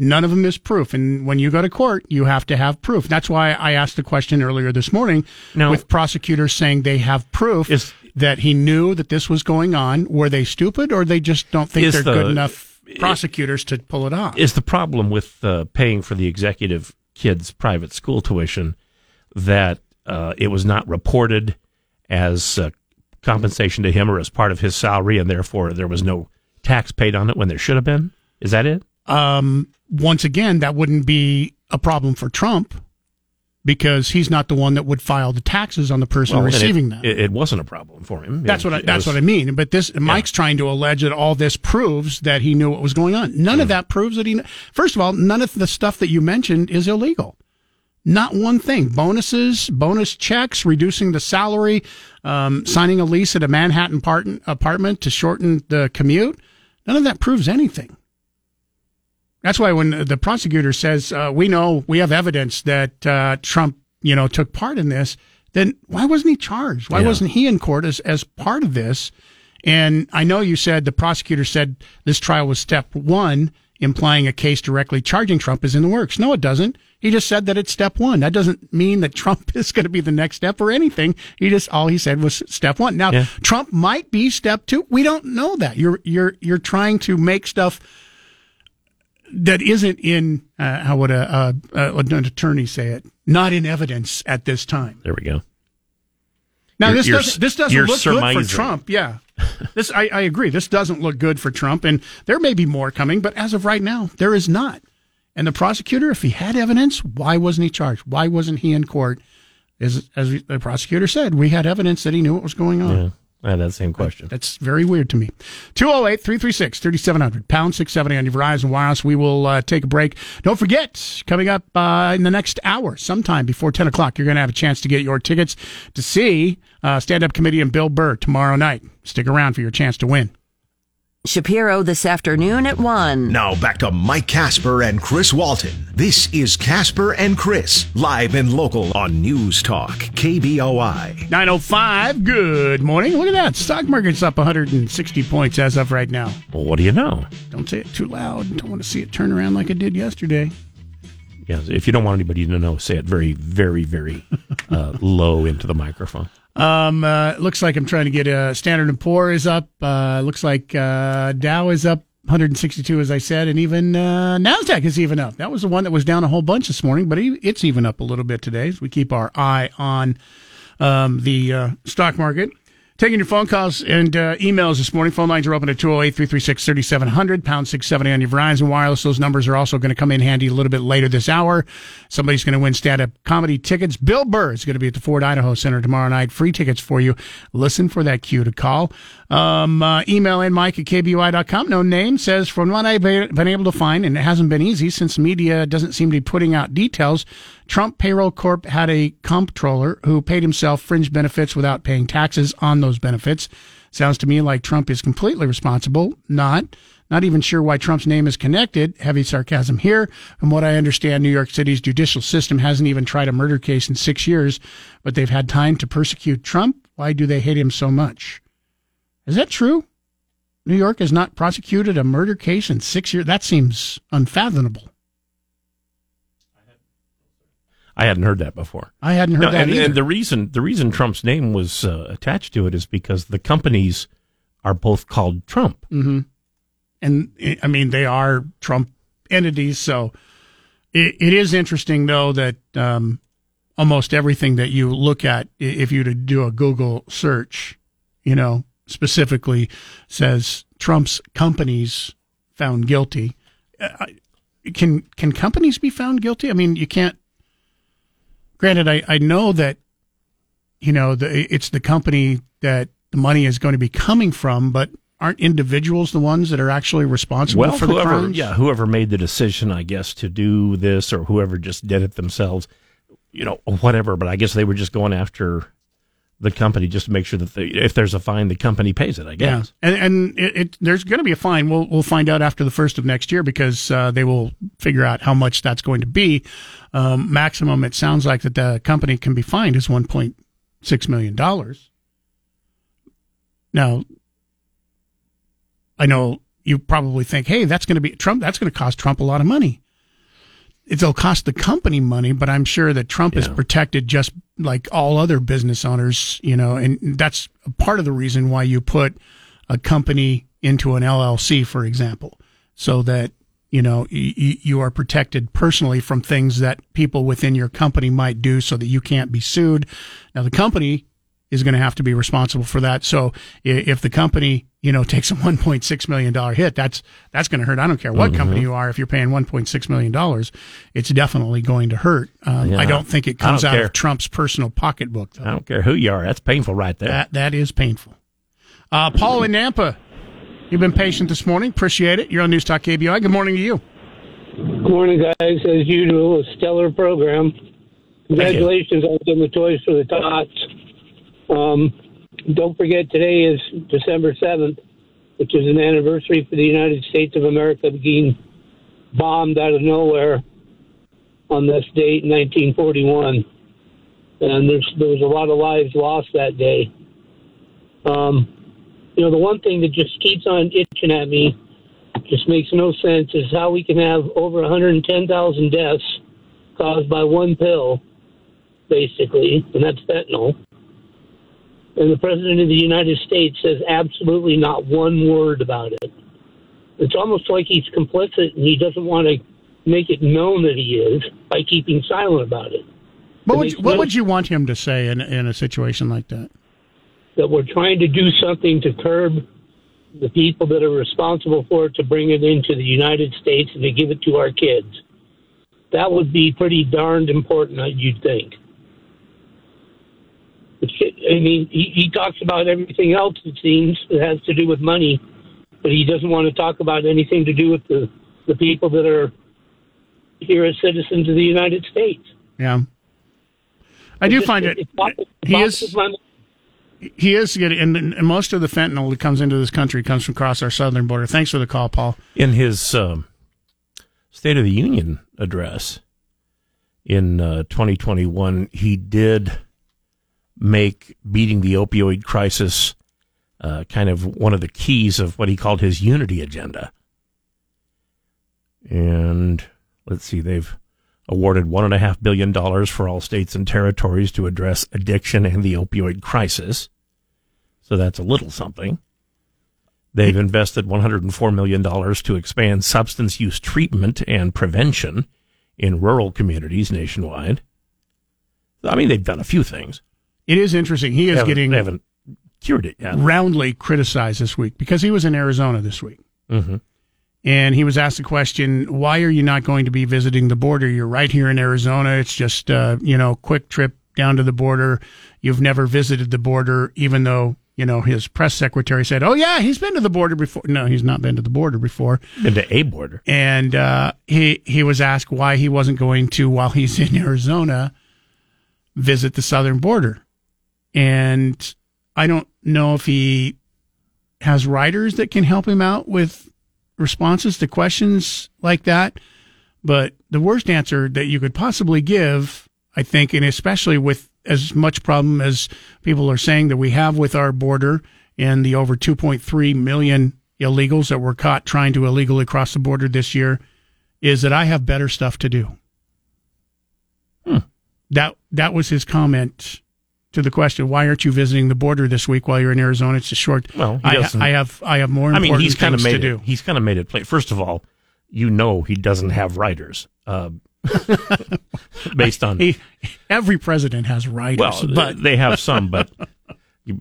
None of them is proof. And when you go to court, you have to have proof. That's why I asked the question earlier this morning now, with prosecutors saying they have proof is, that he knew that this was going on. Were they stupid, or they just don't think they're the, good enough prosecutors is, to pull it off? Is the problem with uh, paying for the executive kids' private school tuition that uh, it was not reported as uh, compensation to him or as part of his salary, and therefore there was no tax paid on it when there should have been? Is that it? Um, once again, that wouldn't be a problem for Trump because he's not the one that would file the taxes on the person well, receiving it, them. It, it wasn't a problem for him. That's it, what I, that's was, what I mean. But this Mike's yeah. trying to allege that all this proves that he knew what was going on. None mm. of that proves that he. First of all, none of the stuff that you mentioned is illegal. Not one thing. Bonuses, bonus checks, reducing the salary, um, signing a lease at a Manhattan part- apartment to shorten the commute. None of that proves anything. That's why when the prosecutor says, uh, we know, we have evidence that uh, Trump, you know, took part in this, then why wasn't he charged? Why yeah. wasn't he in court as, as part of this? And I know you said the prosecutor said this trial was step one, implying a case directly charging Trump is in the works. No, it doesn't. He just said that it's step one. That doesn't mean that Trump is going to be the next step or anything. He just, all he said was step one. Now, yeah. Trump might be step two. We don't know that. You're, you're, you're trying to make stuff that isn't in, uh, how would a, uh, uh, an attorney say it? Not in evidence at this time. There we go. Now, you're, this, you're, doesn't, this doesn't look surmising. good for Trump. Yeah, this I, I agree. This doesn't look good for Trump, and there may be more coming, but as of right now, there is not. And the prosecutor, if he had evidence, why wasn't he charged? Why wasn't he in court? As, as the prosecutor said, we had evidence that he knew what was going on. Yeah. I had that same question. That's very weird to me. two oh eight, three three six, three seven zero zero, pound six seventy on your Verizon Wireless. We will uh, take a break. Don't forget, coming up uh, in the next hour, sometime before ten o'clock, you're going to have a chance to get your tickets to see uh, stand-up comedian Bill Burr tomorrow night. Stick around for your chance to win. Shapiro this afternoon at one. Now back to Mike Casper and Chris Walton. This is Casper and Chris, live and local on News Talk K B O I. nine oh five, good morning. Look at that. Stock market's up one hundred sixty points as of right now. Well, what do you know? Don't say it too loud. Don't want to see it turn around like it did yesterday. Yeah, if you don't want anybody to know, say it very, very, very uh, low into the microphone. Um, uh, looks like I'm trying to get a uh, Standard and Poor is up. Uh, looks like uh, Dow is up one hundred sixty-two, as I said, and even uh, NASDAQ is even up. That was the one that was down a whole bunch this morning, but it's even up a little bit today as we keep our eye on um, the uh, stock market. Taking your phone calls and uh, emails this morning. Phone lines are open at two oh eight, three three six, three seven zero zero, pound six seventy on your Verizon Wireless. Those numbers are also going to come in handy a little bit later this hour. Somebody's going to win stand-up comedy tickets. Bill Burr is going to be at the Ford Idaho Center tomorrow night. Free tickets for you. Listen for that cue to call. Um, uh, email in Mike at K B Y dot com. No name says, from what I've been able to find, and it hasn't been easy since media doesn't seem to be putting out details, Trump Payroll Corp had a comptroller who paid himself fringe benefits without paying taxes on those benefits. Sounds to me like Trump is completely responsible. Not. Not even sure why Trump's name is connected. Heavy sarcasm here. From what I understand, New York City's judicial system hasn't even tried a murder case in six years, but they've had time to persecute Trump. Why do they hate him so much? Is that true? New York has not prosecuted a murder case in six years. That seems unfathomable. I hadn't heard that before. I hadn't heard no, that and, either. And the reason the reason Trump's name was uh, attached to it is because the companies are both called Trump. Mm-hmm. And, I mean, they are Trump entities, so it, it is interesting, though, that um, almost everything that you look at, if you to do a Google search, you know, specifically says Trump's companies found guilty. Uh, can can companies be found guilty? I mean, you can't. Granted, I, I know that, you know, the, it's the company that the money is going to be coming from, but aren't individuals the ones that are actually responsible well, for whoever, the crimes? Yeah, whoever made the decision, I guess, to do this, or whoever just did it themselves, you know, whatever. But I guess they were just going after the company just to make sure that they, if there's a fine, the company pays it, I guess. Yeah. And, and it, it, there's going to be a fine. We'll, we'll find out after the first of next year, because uh, they will figure out how much that's going to be. Um, maximum, it sounds like, that the company can be fined is one point six million dollars. Now, I know you probably think, hey, that's going to be Trump. That's going to cost Trump a lot of money. It'll cost the company money, but I'm sure that Trump yeah. is protected just like all other business owners, you know, and that's part of the reason why you put a company into an L L C, for example, so that, you know, y- you are protected personally from things that people within your company might do so that you can't be sued. Now, the company is going to have to be responsible for that. So if the company, you know, takes a one point six million dollars hit, that's that's going to hurt. I don't care what mm-hmm. company you are. If you're paying one point six million dollars, it's definitely going to hurt. Um, yeah, I don't think it comes out care. of Trump's personal pocketbook, though. I don't care who you are. That's painful right there. That, that is painful. Uh, Paul in Nampa, you've been patient this morning. Appreciate it. You're on News Talk K B O I. Good morning to you. Good morning, guys. As usual, a stellar program. Congratulations on the Toys for the Tots. Um, don't forget, today is December seventh, which is an anniversary for the United States of America being bombed out of nowhere on this date in nineteen forty-one. And there's, there was a lot of lives lost that day. Um, you know, the one thing that just keeps on itching at me, just makes no sense, is how we can have over one hundred ten thousand deaths caused by one pill, basically, and that's fentanyl. And the President of the United States says absolutely not one word about it. It's almost like he's complicit and he doesn't want to make it known that he is by keeping silent about it. But would you, what would you want him to say in, in a situation like that? That we're trying to do something to curb the people that are responsible for it, to bring it into the United States and to give it to our kids. That would be pretty darned important, you'd think. I mean, he, he talks about everything else, it seems, that has to do with money, but he doesn't want to talk about anything to do with the, the people that are here as citizens of the United States. Yeah. I do find it, he is, he is getting, and, and most of the fentanyl that comes into this country comes from across our southern border. Thanks for the call, Paul. In his um, State of the Union address in uh, twenty twenty-one, he did make beating the opioid crisis uh, kind of one of the keys of what he called his unity agenda. And let's see, they've awarded one and a half billion dollars for all states and territories to address addiction and the opioid crisis. So that's a little something. They've invested one hundred four million dollars to expand substance use treatment and prevention in rural communities nationwide. I mean, they've done a few things. It is interesting. He is getting cured it, yeah. roundly criticized this week because he was in Arizona this week. Mm-hmm. And he was asked the question, why are you not going to be visiting the border? You're right here in Arizona. It's just, uh, you know, quick trip down to the border. You've never visited the border, even though, you know, his press secretary said, oh, yeah, he's been to the border before. No, he's not been to the border before. Been to a border. And uh, he, he was asked why he wasn't going to, while he's in Arizona, visit the southern border. And I don't know if he has writers that can help him out with responses to questions like that. But the worst answer that you could possibly give, I think, and especially with as much problem as people are saying that we have with our border and the over two point three million illegals that were caught trying to illegally cross the border this year, is that I have better stuff to do. Hmm. that that was his comment to the question, why aren't you visiting the border this week while you're in Arizona? It's a short. Well, I, I have I have more. I mean, he's kind of made it. Do. He's kind of made it plain. First of all, you know he doesn't have writers. Uh, based on he, every president has writers. Well, but they have some, but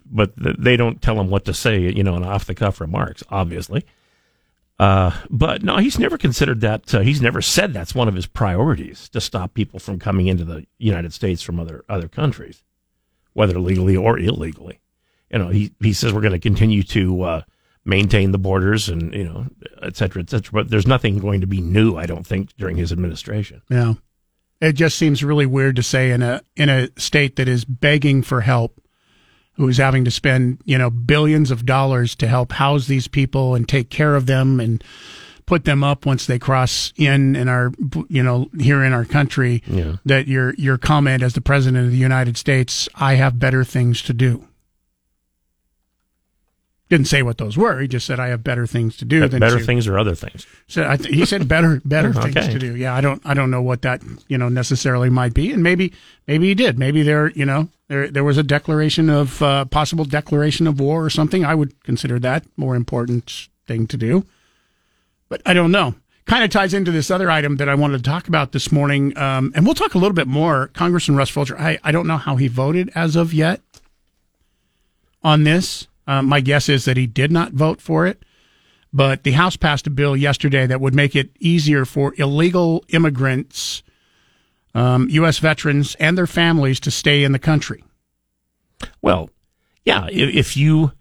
but they don't tell him what to say. You know, in off the cuff remarks, obviously. Uh, but no, he's never considered that. Uh, he's never said that's one of his priorities, to stop people from coming into the United States from other other countries, whether legally or illegally. You know, he he says we're going to continue to uh, maintain the borders and, you know, et cetera, et cetera. But there's nothing going to be new, I don't think, during his administration. Yeah, it just seems really weird to say in a in a state that is begging for help, who's having to spend, you know, billions of dollars to help house these people and take care of them and put them up once they cross in in our, you know, here in our country, yeah. that your your comment as the president of the United States, I have better things to do. Didn't say what those were. He just said, I have better things to do. Than better to. Things or other things. So I th- he said better better okay. things to do. Yeah, I don't I don't know what that, you know, necessarily might be, and maybe maybe he did. Maybe there, you know. There there was a declaration of, uh, possible declaration of war or something. I would consider that more important thing to do. But I don't know. Kind of ties into this other item that I wanted to talk about this morning. Um, and we'll talk a little bit more. Congressman Russ Fulcher, I, I don't know how he voted as of yet on this. Uh, my guess is that he did not vote for it. But the House passed a bill yesterday that would make it easier for illegal immigrants, Um, U S veterans and their families, to stay in the country. Well, yeah, if, if you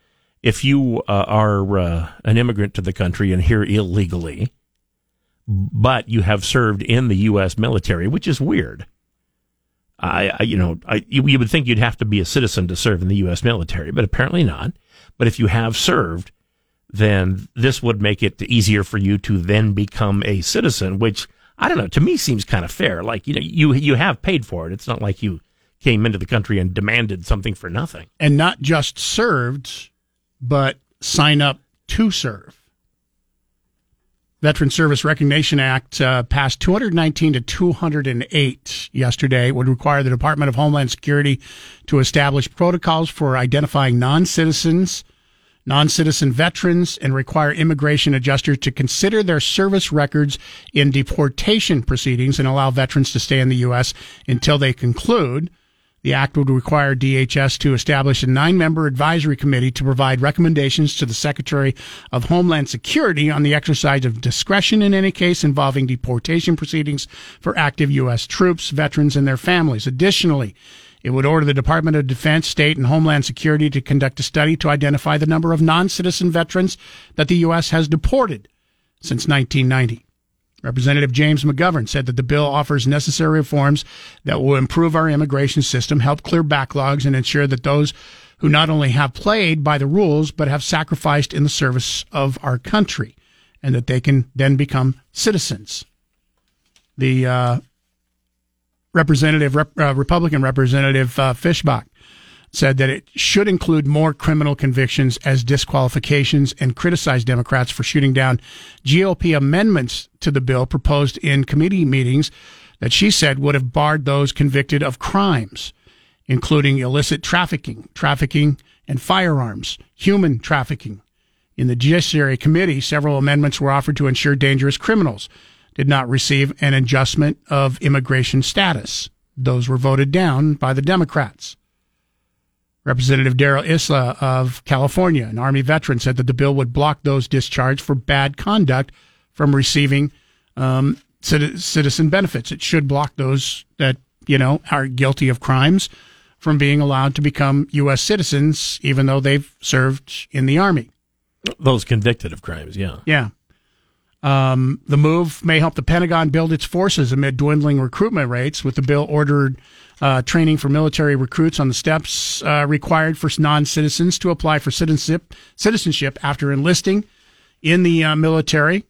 if you uh, are uh, an immigrant to the country and here illegally, but you have served in the U S military, which is weird. I, I you know, I, you, you would think you'd have to be a citizen to serve in the U S military, but apparently not. But if you have served, then this would make it easier for you to then become a citizen, which, I don't know, to me seems kind of fair. Like, you know, you you have paid for it. It's not like you came into the country and demanded something for nothing. And not just served, but sign up to serve. Veteran Service Recognition Act uh, passed two nineteen to two oh eight yesterday. It would require the Department of Homeland Security to establish protocols for identifying non-citizens, non-citizen veterans, and require immigration adjusters to consider their service records in deportation proceedings and allow veterans to stay in the U S until they conclude. The act would require D H S to establish a nine-member advisory committee to provide recommendations to the Secretary of Homeland Security on the exercise of discretion in any case involving deportation proceedings for active U S troops, veterans, and their families. Additionally, it would order the Department of Defense, State, and Homeland Security to conduct a study to identify the number of non-citizen veterans that the U S has deported since nineteen ninety. Representative James McGovern said that the bill offers necessary reforms that will improve our immigration system, help clear backlogs, and ensure that those who not only have played by the rules but have sacrificed in the service of our country, and that they can then become citizens. The, uh, Representative Rep, uh, Republican Representative uh, Fischbach said that it should include more criminal convictions as disqualifications, and criticized Democrats for shooting down G O P amendments to the bill proposed in committee meetings that she said would have barred those convicted of crimes, including illicit trafficking, trafficking and firearms, human trafficking. In the Judiciary Committee, several amendments were offered to ensure dangerous criminals did not receive an adjustment of immigration status. Those were voted down by the Democrats. Representative Darrell Issa of California, an Army veteran, said that the bill would block those discharged for bad conduct from receiving um, citizen benefits. It should block those that, you know, are guilty of crimes from being allowed to become U S citizens, even though they've served in the Army. Those convicted of crimes, yeah. Yeah. Um, the move may help the Pentagon build its forces amid dwindling recruitment rates, with the bill ordered uh, training for military recruits on the steps uh, required for non-citizens to apply for citizenship, citizenship after enlisting in the uh, military.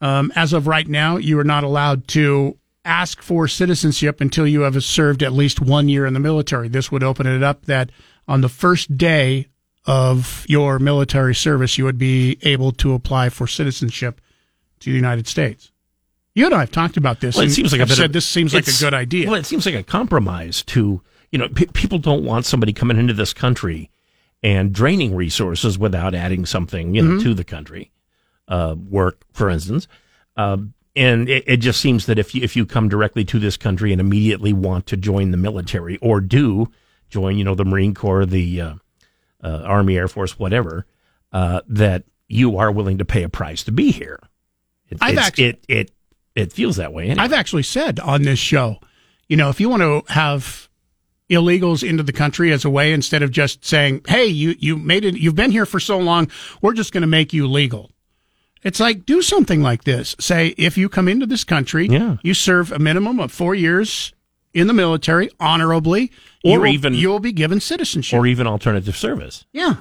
Um, as of right now, you are not allowed to ask for citizenship until you have served at least one year in the military. This would open it up that on the first day of your military service, you would be able to apply for citizenship to the United States. You and I have talked about this. Well, it seems like I've said of, this seems like a good idea. Well, it seems like a compromise to, you know, pe- people don't want somebody coming into this country and draining resources without adding something, you know, mm-hmm. to the country. Uh, work, for instance. Uh, and it, it just seems that if you, if you come directly to this country and immediately want to join the military or do join, you know, the Marine Corps, the uh, uh, Army, Air Force, whatever, uh, that you are willing to pay a price to be here. It, I've actually... It, it, It feels that way. Anyway. I've actually said on this show, you know, if you want to have illegals into the country as a way, instead of just saying, hey, you, you made it, you've been here for so long, we're just going to make you legal. It's like, do something like this. Say, if you come into this country, yeah. you serve a minimum of four years in the military, honorably, or you will, even you'll be given citizenship. Or even alternative service. Yeah.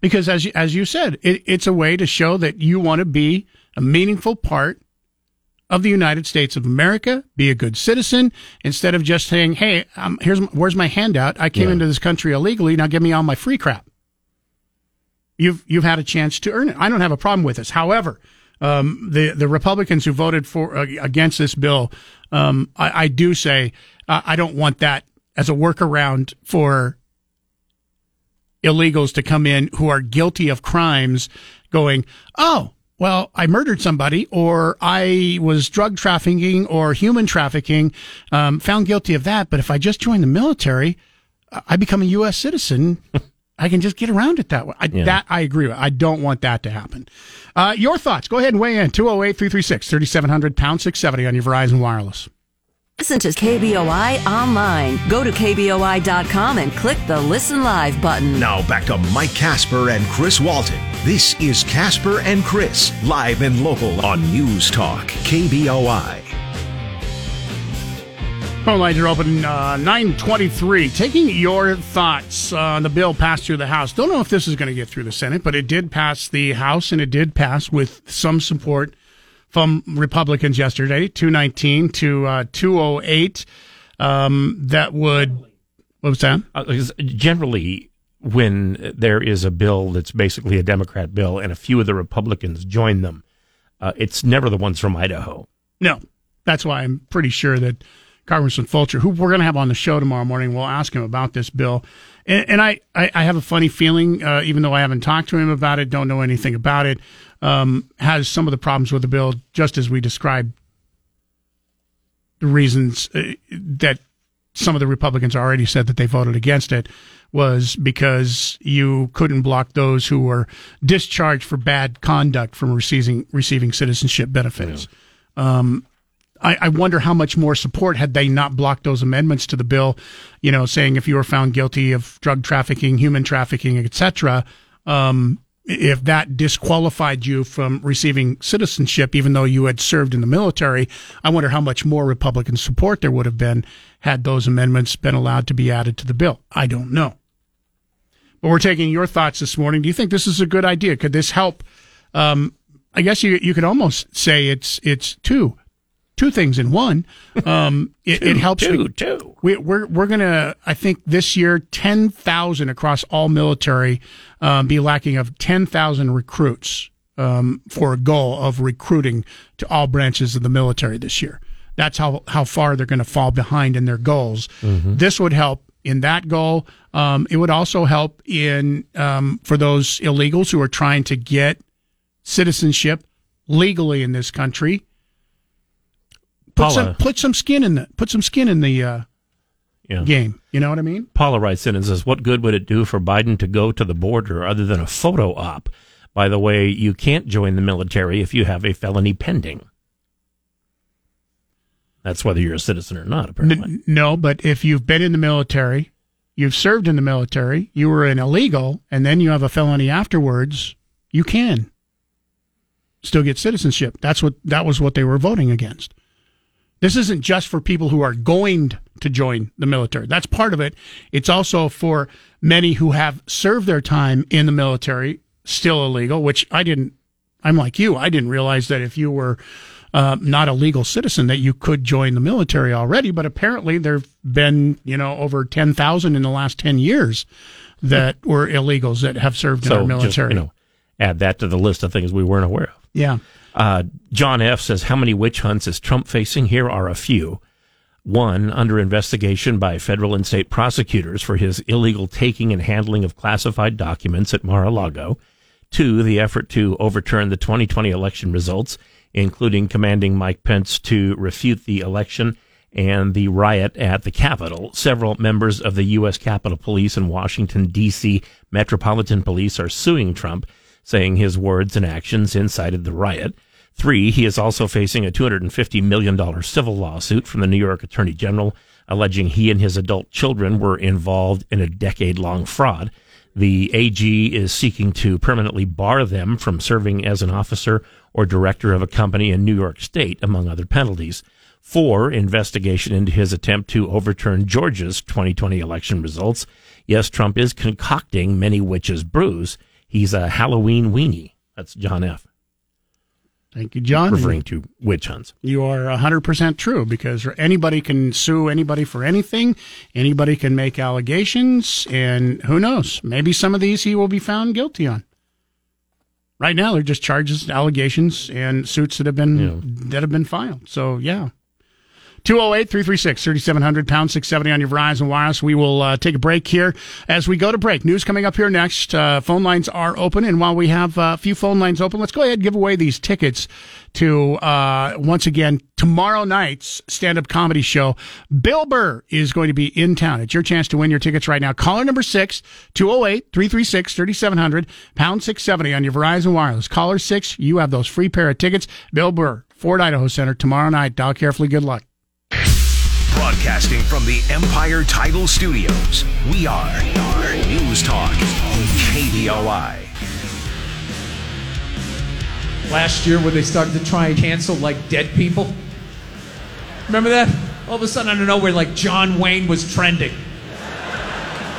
Because as you, as you said, it, it's a way to show that you want to be a meaningful part of the United States of America, be a good citizen, instead of just saying, hey, um, here's where's my handout? I came yeah. into this country illegally, now give me all my free crap. You've you've had a chance to earn it. I don't have a problem with this. However, um, the, the Republicans who voted for uh, against this bill, um, I, I do say uh, I don't want that as a workaround for illegals to come in who are guilty of crimes going, oh, well, I murdered somebody, or I was drug trafficking or human trafficking, um, found guilty of that. But if I just join the military, I become a U S citizen. I can just get around it that way. I, yeah. That I agree with. I don't want that to happen. Uh, your thoughts. Go ahead and weigh in. two oh eight, three three six, three seven hundred, pound six seventy on your Verizon Wireless. Listen to K B O I online. Go to K B O I dot com and click the Listen Live button. Now back to Mike Casper and Chris Walton. This is Casper and Chris, live and local on News Talk K B O I. Phone lines are open uh, nine twenty-three. Taking your thoughts on the bill passed through the House. Don't know if this is going to get through the Senate, but it did pass the House, and it did pass with some support from Republicans yesterday, two nineteen to uh, two oh eight. Um, that would, what was that? Uh, generally, when there is a bill that's basically a Democrat bill and a few of the Republicans join them, uh, it's never the ones from Idaho. No. That's why I'm pretty sure that Congressman Fulcher, who we're going to have on the show tomorrow morning, we'll ask him about this bill. And, and I, I, I have a funny feeling, uh, even though I haven't talked to him about it, don't know anything about it, Um, has some of the problems with the bill, just as we described the reasons uh, that some of the Republicans already said that they voted against it, was because you couldn't block those who were discharged for bad conduct from receiving receiving citizenship benefits. Yeah. Um, I, I wonder how much more support had they not blocked those amendments to the bill, you know, saying if you were found guilty of drug trafficking, human trafficking, et cetera, um, if that disqualified you from receiving citizenship, even though you had served in the military, I wonder how much more Republican support there would have been had those amendments been allowed to be added to the bill. I don't know. But we're taking your thoughts this morning. Do you think this is a good idea? Could this help? Um, I guess you you could almost say it's it's two, two things in one. Um, it, two, it helps. Two, we, two. We, we're we're gonna, I think this year, ten thousand across all military. Um, be lacking of ten thousand recruits um, for a goal of recruiting to all branches of the military this year. That's how, how far they're going to fall behind in their goals. Mm-hmm. This would help in that goal. Um, it would also help in um, for those illegals who are trying to get citizenship legally in this country. Put some, put some skin in the put some skin in the. Uh, Yeah. game. You know what I mean? Paula writes in and says, what good would it do for Biden to go to the border other than a photo op? By the way, you can't join the military if you have a felony pending. That's whether you're a citizen or not, apparently. N- no, but if you've been in the military, you've served in the military, you were an illegal, and then you have a felony afterwards, you can still get citizenship. That's what that was what they were voting against. This isn't just for people who are going to join the military. That's part of it. It's also for many who have served their time in the military, still illegal, which I didn't, I'm like you, I didn't realize that if you were uh, not a legal citizen that you could join the military already, but apparently there have been, you know, over ten thousand in the last ten years that were illegals that have served so in our military. Just, you know, add that to the list of things we weren't aware of. Yeah. Uh, John F. says, how many witch hunts is Trump facing? Here are a few. One, under investigation by federal and state prosecutors for his illegal taking and handling of classified documents at Mar-a-Lago. Two, the effort to overturn the twenty twenty election results, including commanding Mike Pence to refute the election and the riot at the Capitol. Several members of the U S. Capitol Police and Washington, D C. Metropolitan Police are suing Trump, saying his words and actions incited the riot. Three, he is also facing a two hundred fifty million dollars civil lawsuit from the New York Attorney General, alleging he and his adult children were involved in a decade-long fraud. The A G is seeking to permanently bar them from serving as an officer or director of a company in New York State, among other penalties. Four, investigation into his attempt to overturn Georgia's twenty twenty election results. Yes, Trump is concocting many witches' brews. He's a Halloween weenie. That's John F. Thank you, John. Referring to witch hunts. You are one hundred percent true, because anybody can sue anybody for anything. Anybody can make allegations, and who knows? Maybe some of these he will be found guilty on. Right now, they're just charges, allegations, and suits that have been yeah. that have been filed. So, yeah. two oh eight, three three six, three seven hundred, pound six seventy on your Verizon Wireless. We will uh, take a break here. As we go to break, news coming up here next. Uh, phone lines are open, and while we have a uh, few phone lines open, let's go ahead and give away these tickets to, uh, once again, tomorrow night's stand-up comedy show. Bill Burr is going to be in town. It's your chance to win your tickets right now. Caller number six, two oh eight, three three six, three seven hundred, pound six seventy on your Verizon Wireless. Caller six, you have those free pair of tickets. Bill Burr, Ford Idaho Center, tomorrow night. Dial carefully. Good luck. Broadcasting from the Empire Title Studios, we are News Talk K B O I. Last year when they started to try and cancel like dead people, remember that? All of a sudden, I don't know, where like John Wayne was trending.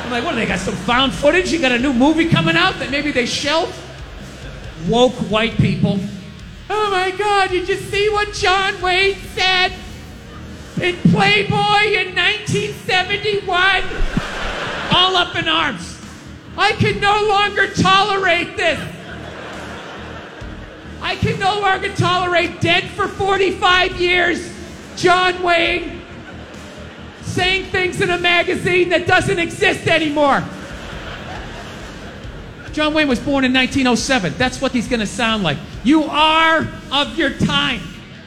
I'm like, what, they got some found footage? You got a new movie coming out that maybe they shelved? Woke white people. Oh my God, did you see what John Wayne said in Playboy in nineteen seventy-one, all up in arms? I can no longer tolerate this. I can no longer tolerate dead for forty-five years, John Wayne, saying things in a magazine that doesn't exist anymore. John Wayne was born in nineteen oh seven. That's what he's going to sound like. You are of your time.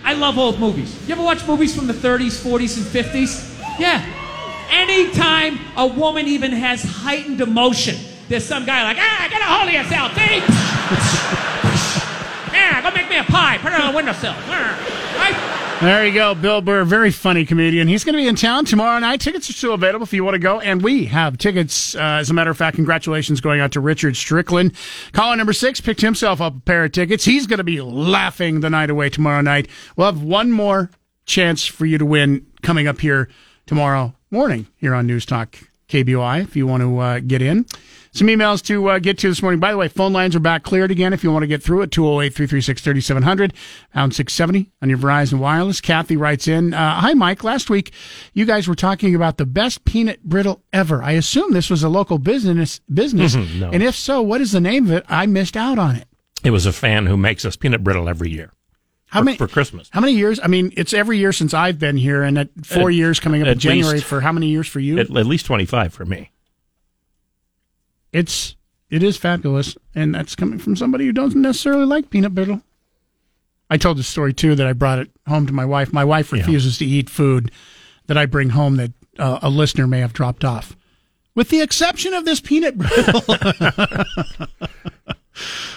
I love old movies. You ever watch movies from the thirties, forties, and fifties? Yeah. Anytime a woman even has heightened emotion, there's some guy like, ah, get a hold of yourself, bitch. Yeah, go make me a pie. Put it on the windowsill. Right? There you go, Bill Burr, very funny comedian. He's going to be in town tomorrow night. Tickets are still available if you want to go, and we have tickets. Uh, as a matter of fact, congratulations going out to Richard Strickland. Caller number six picked himself up a pair of tickets. He's going to be laughing the night away tomorrow night. We'll have one more chance for you to win coming up here tomorrow morning here on News Talk K B O I if you want to uh, get in. Some emails to uh, get to this morning. By the way, phone lines are back cleared again if you want to get through at two oh eight, three three six, three seven hundred, pound six seventy on your Verizon Wireless. Kathy writes in, uh, hi, Mike. Last week, you guys were talking about the best peanut brittle ever. I assume this was a local business, business. Mm-hmm, no. And if so, what is the name of it? I missed out on it. It was a fan who makes us peanut brittle every year. How many, for Christmas. How many years? I mean, it's every year since I've been here, and at four at, years coming up in January least, for how many years for you? At, at least twenty-five for me. It's it is fabulous, and that's coming from somebody who doesn't necessarily like peanut brittle. I told the story too that I brought it home to my wife. My wife refuses yeah. to eat food that I bring home that uh, a listener may have dropped off, with the exception of this peanut brittle.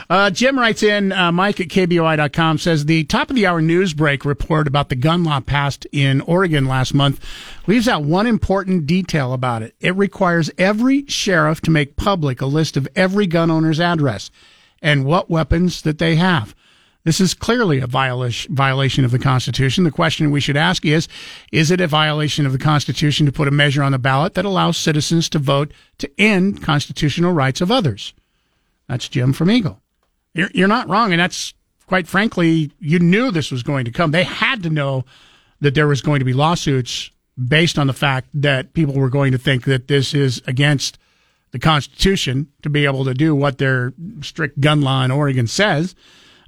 uh, Jim writes in, uh, Mike at K B O I dot com says the top of the hour news break report about the gun law passed in Oregon last month leaves out one important detail about it. It requires every sheriff to make public a list of every gun owner's address and what weapons that they have. This is clearly a violation of the Constitution. The question we should ask is, is it a violation of the Constitution to put a measure on the ballot that allows citizens to vote to end constitutional rights of others? That's Jim from Eagle. You're, you're not wrong, and that's, quite frankly, you knew this was going to come. They had to know that there was going to be lawsuits based on the fact that people were going to think that this is against the Constitution to be able to do what their strict gun law in Oregon says.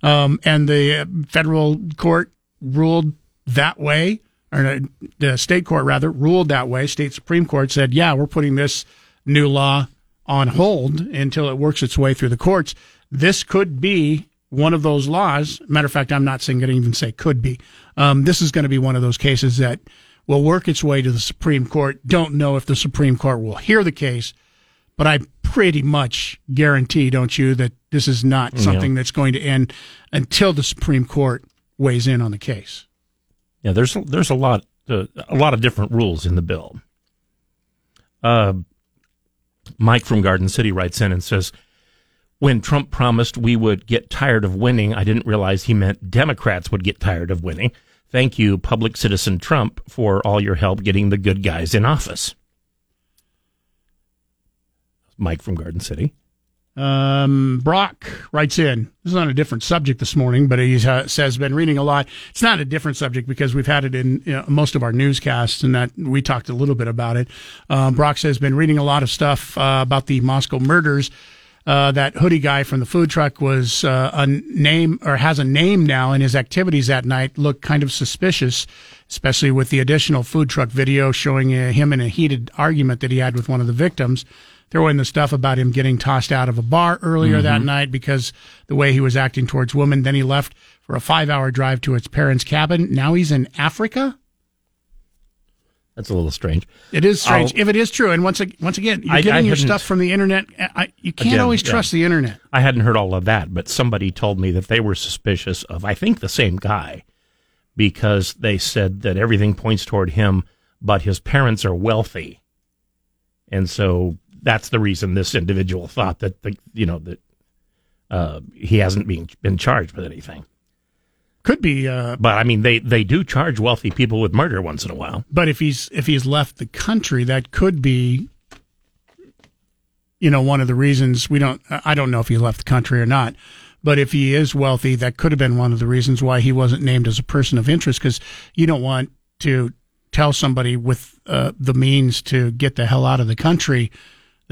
um, and the federal court ruled that way, or the state court rather ruled that way. State Supreme Court said, yeah, we're putting this new law on hold until it works its way through the courts. This could be one of those laws. Matter of fact, I'm not going to even say could be. Um, this is going to be one of those cases that will work its way to the Supreme Court. Don't know if the Supreme Court will hear the case, but I pretty much guarantee, don't you, that this is not something yeah. that's going to end until the Supreme Court weighs in on the case. Yeah, there's there's a lot uh, a lot of different rules in the bill. Uh, Mike from Garden City writes in and says, when Trump promised we would get tired of winning, I didn't realize he meant Democrats would get tired of winning. Thank you, public citizen Trump, for all your help getting the good guys in office. Mike from Garden City. Um, Brock writes in. This is on a different subject this morning, but he uh, says, been reading a lot. It's not a different subject because we've had it in you know, most of our newscasts, and that we talked a little bit about it. Um, Brock says, been reading a lot of stuff uh, about the Moscow murders. Uh, that hoodie guy from the food truck was uh, a name or has a name now, and his activities that night look kind of suspicious, especially with the additional food truck video showing uh, him in a heated argument that he had with one of the victims. Throw in the stuff about him getting tossed out of a bar earlier mm-hmm. that night because the way he was acting towards women. Then he left for a five-hour drive to his parents' cabin. Now he's in Africa? That's a little strange. It is strange, I'll, if it is true. And once, once again, you're I, getting I your stuff from the internet. I, you can't again, always trust yeah. the internet. I hadn't heard all of that, but somebody told me that they were suspicious of, I think, the same guy because they said that everything points toward him, but his parents are wealthy. And so... that's the reason this individual thought that the, you know that uh, he hasn't been been charged with anything. Could be, uh, but I mean they, they do charge wealthy people with murder once in a while. But if he's if he's left the country, that could be, you know, one of the reasons we don't. I don't know if he left the country or not. But if he is wealthy, that could have been one of the reasons why he wasn't named as a person of interest, because you don't want to tell somebody with uh, the means to get the hell out of the country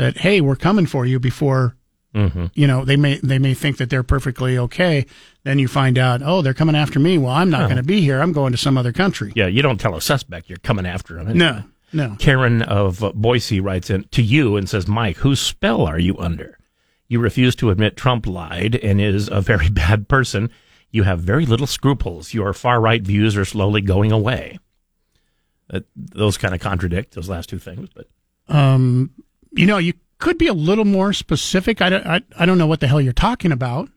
that, hey, we're coming for you before, mm-hmm. you know, they may they may think that they're perfectly okay. Then you find out, oh, they're coming after me. Well, I'm not oh. going to be here. I'm going to some other country. Yeah, you don't tell a suspect you're coming after him. Anyway. No, no. Karen of uh, Boise writes in to you and says, Mike, whose spell are you under? You refuse to admit Trump lied and is a very bad person. You have very little scruples. Your far-right views are slowly going away. Uh, those kind of contradict those last two things. But um you know, you could be a little more specific. I don't, I, I don't know what the hell you're talking about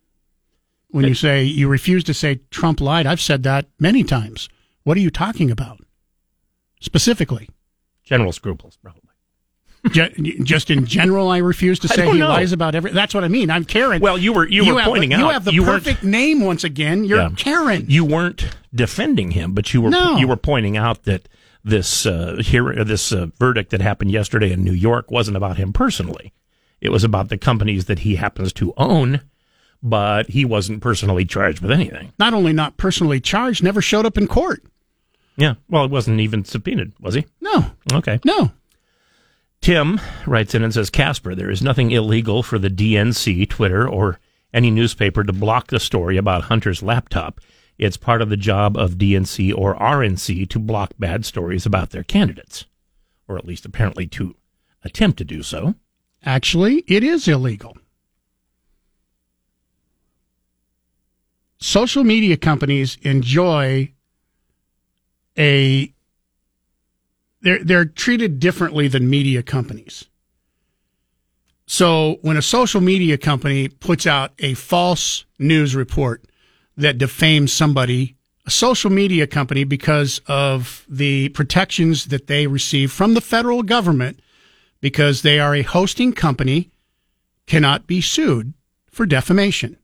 when it, you say you refuse to say Trump lied. I've said that many times. What are you talking about specifically? General scruples, probably. Ge- just in general, I refuse to say he know. lies about everything. That's what I mean. I'm Karen. Well, you were you, you were pointing the, out. You have the you perfect name once again. You're yeah. Karen. You weren't defending him, but you were no. you were pointing out that This uh, here, this uh, verdict that happened yesterday in New York wasn't about him personally. It was about the companies that he happens to own, but he wasn't personally charged with anything. Not only not personally charged, never showed up in court. Yeah, well, it wasn't even subpoenaed, was he? No. Okay. No. Tim writes in and says, Casper, there is nothing illegal for the D N C, Twitter, or any newspaper to block the story about Hunter's laptop. It's part of the job of D N C or R N C to block bad stories about their candidates, or at least apparently to attempt to do so. Actually, it is illegal. Social media companies enjoy a... They're, they're treated differently than media companies. So when a social media company puts out a false news report that defames somebody, a social media company, because of the protections that they receive from the federal government, because they are a hosting company, cannot be sued for defamation.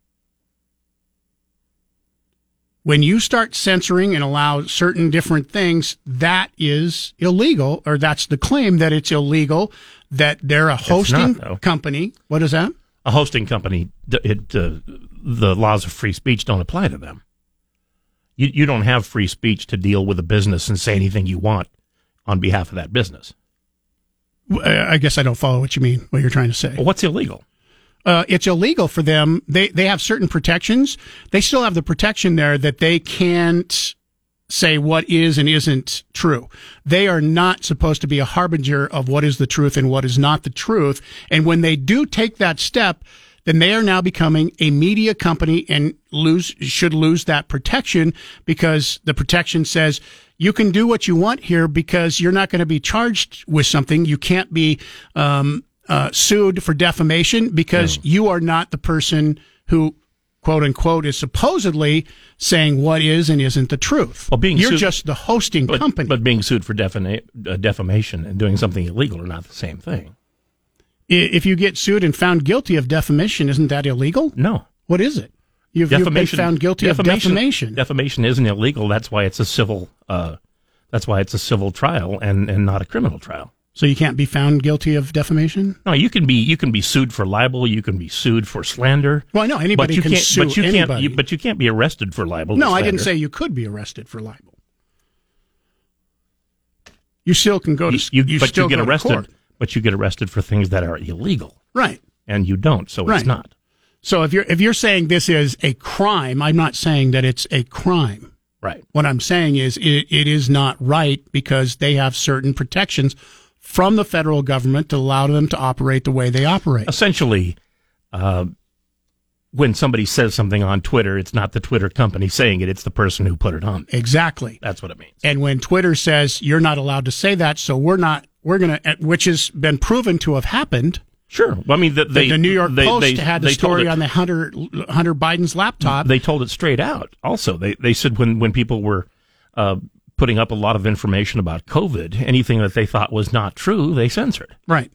When you start censoring and allow certain different things, that is illegal, or that's the claim that it's illegal, that they're a hosting it's not, company. What is that? A hosting company, it, uh, the laws of free speech don't apply to them. You, you don't have free speech to deal with a business and say anything you want on behalf of that business. I guess I don't follow what you mean, what you're trying to say. Well, what's illegal? uh, it's illegal for them. They they have certain protections. They still have the protection there that they can't say what is and isn't true. They are not supposed to be a harbinger of what is the truth and what is not the truth. And when they do take that step, then they are now becoming a media company and lose should lose that protection, because the protection says you can do what you want here because you're not going to be charged with something. You can't be um uh sued for defamation because mm. you are not the person who, quote unquote, is supposedly saying what is and isn't the truth. Well, being You're sued, just the hosting but, company. But being sued for defina- uh, defamation and doing something illegal are not the same thing. If you get sued and found guilty of defamation, isn't that illegal? No. What is it? You've, defamation, you've been found guilty defamation, of defamation. Defamation isn't illegal. That's why it's a civil. Uh, that's why it's a civil trial and, and not a criminal trial. So you can't be found guilty of defamation? No, you can be you can be sued for libel, you can be sued for slander. Well, I know anybody can sue anybody. But you can't, but you can't you, but you can't be arrested for libel. No, I didn't say you could be arrested for libel. You still can go to you, you, you but still you get go arrested, to court. But you get arrested for things that are illegal. Right. And you don't, so right. It's not. So if you're if you're saying this is a crime, I'm not saying that it's a crime. Right. What I'm saying is it, it is not right because they have certain protections from the federal government to allow them to operate the way they operate. Essentially, uh, when somebody says something on Twitter, it's not the Twitter company saying it, it's the person who put it on. Exactly. That's what it means. And when Twitter says, you're not allowed to say that, so we're not, we're going to, which has been proven to have happened. Sure. Well, I mean, the, they, the, the New York they, Post they, had the story it, on the Hunter, Hunter Biden's laptop. They told it straight out. Also, they, they said when, when people were, uh, putting up a lot of information about COVID, anything that they thought was not true, they censored. Right.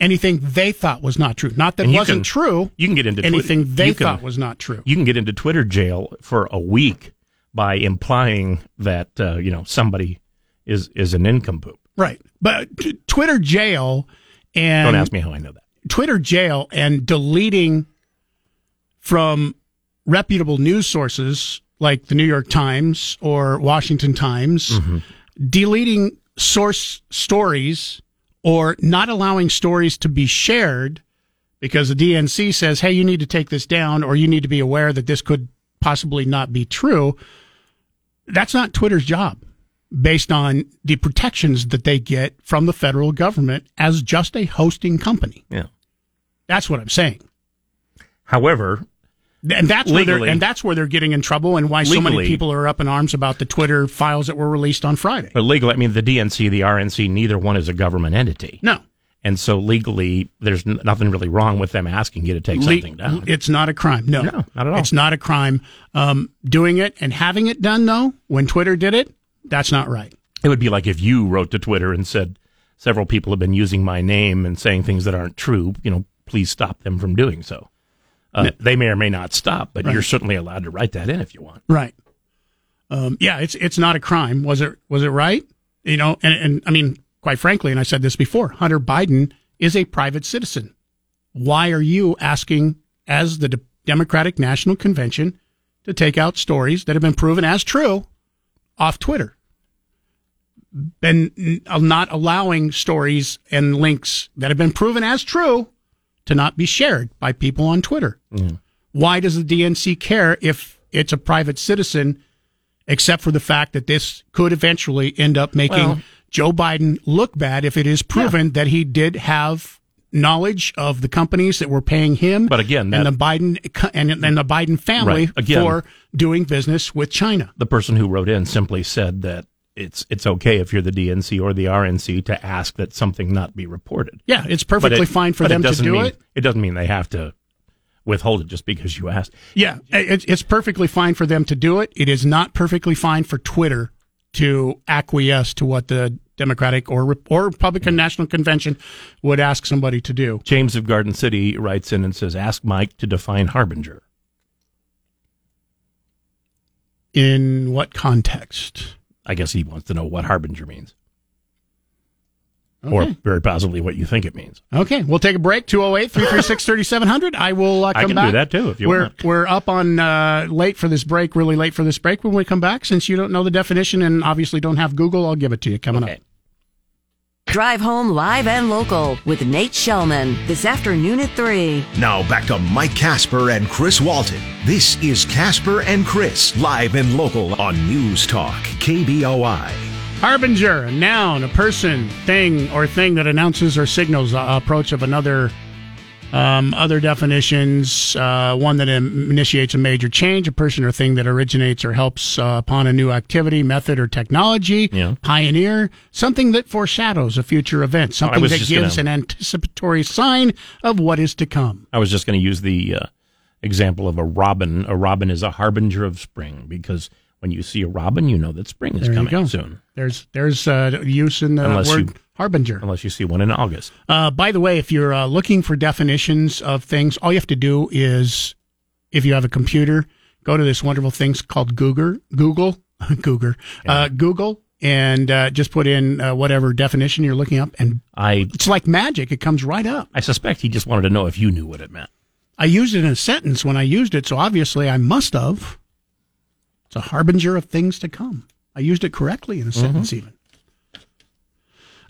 Anything they thought was not true. Not that wasn't can, true. You can get into anything Twitter, they thought can, was not true. You can get into Twitter jail for a week by implying that, uh, you know, somebody is, is an nincompoop. Right. But t- Twitter jail and... Don't ask me how I know that. Twitter jail and deleting from reputable news sources like the New York Times or Washington Times, mm-hmm. deleting source stories or not allowing stories to be shared because the D N C says, hey, you need to take this down or you need to be aware that this could possibly not be true. That's not Twitter's job based on the protections that they get from the federal government as just a hosting company. Yeah, that's what I'm saying. However... And that's legally, where and that's where they're getting in trouble, and why legally, so many people are up in arms about the Twitter files that were released on Friday. But legally, I mean, the D N C, the R N C, neither one is a government entity. No, and so legally, there's nothing really wrong with them asking you to take Le- something down. It's not a crime. No, no, not at all. It's not a crime. Um, doing it and having it done, though, when Twitter did it, that's not right. It would be like if you wrote to Twitter and said, "Several people have been using my name and saying things that aren't true. You know, please stop them from doing so." Uh, they may or may not stop, but right. You're certainly allowed to write that in if you want. Right. Um, yeah, it's it's not a crime. Was it was it right? You know, and, and I mean, quite frankly, and I said this before, Hunter Biden is a private citizen. Why are you asking, as the De- Democratic National Convention, to take out stories that have been proven as true off Twitter? And not allowing stories and links that have been proven as true to not be shared by people on Twitter. Mm. Why does the D N C care if it's a private citizen, except for the fact that this could eventually end up making well, Joe Biden look bad if it is proven yeah. that he did have knowledge of the companies that were paying him but again, that, and, the Biden, and, and the Biden family right. again, for doing business with China? The person who wrote in simply said that It's it's okay if you're the D N C or the R N C to ask that something not be reported. Yeah, it's perfectly it, fine for them to do mean, it. It doesn't mean they have to withhold it just because you asked. Yeah, it, it's perfectly fine for them to do it. It is not perfectly fine for Twitter to acquiesce to what the Democratic or, or Republican mm-hmm. National Convention would ask somebody to do. James of Garden City writes in and says, ask Mike to define harbinger. In what context? I guess he wants to know what harbinger means. Okay. Or very possibly what you think it means. Okay, we'll take a break. two oh eight, three three six, three seven zero zero. I will uh, come back. I can back. do that, too, if you we're, want. We're up on uh, late for this break, really late for this break. When we come back, since you don't know the definition and obviously don't have Google, I'll give it to you coming okay. up. Drive home live and local with Nate Shellman this afternoon at three. Now back to Mike Casper and Chris Walton. This is Casper and Chris, live and local on News Talk K B O I. Harbinger, a noun, a person, thing, or thing that announces or signals the approach of another. Um, other definitions, uh, one that in- initiates a major change, a person or thing that originates or helps uh, upon a new activity, method, or technology, yeah. Pioneer, something that foreshadows a future event, something oh, that gives gonna, an anticipatory sign of what is to come. I was just going to use the uh, example of a robin. A robin is a harbinger of spring, because when you see a robin, you know that spring is there coming soon. There's there's uh, use in the Unless word... You- Harbinger. Unless you see one in August. Uh, by the way, if you're uh, looking for definitions of things, all you have to do is, if you have a computer, go to this wonderful thing called Google, Google, Google, uh, Google, and uh, just put in uh, whatever definition you're looking up, and I, it's like magic. It comes right up. I suspect he just wanted to know if you knew what it meant. I used it in a sentence when I used it, so obviously I must have. It's a harbinger of things to come. I used it correctly in a sentence mm-hmm. even.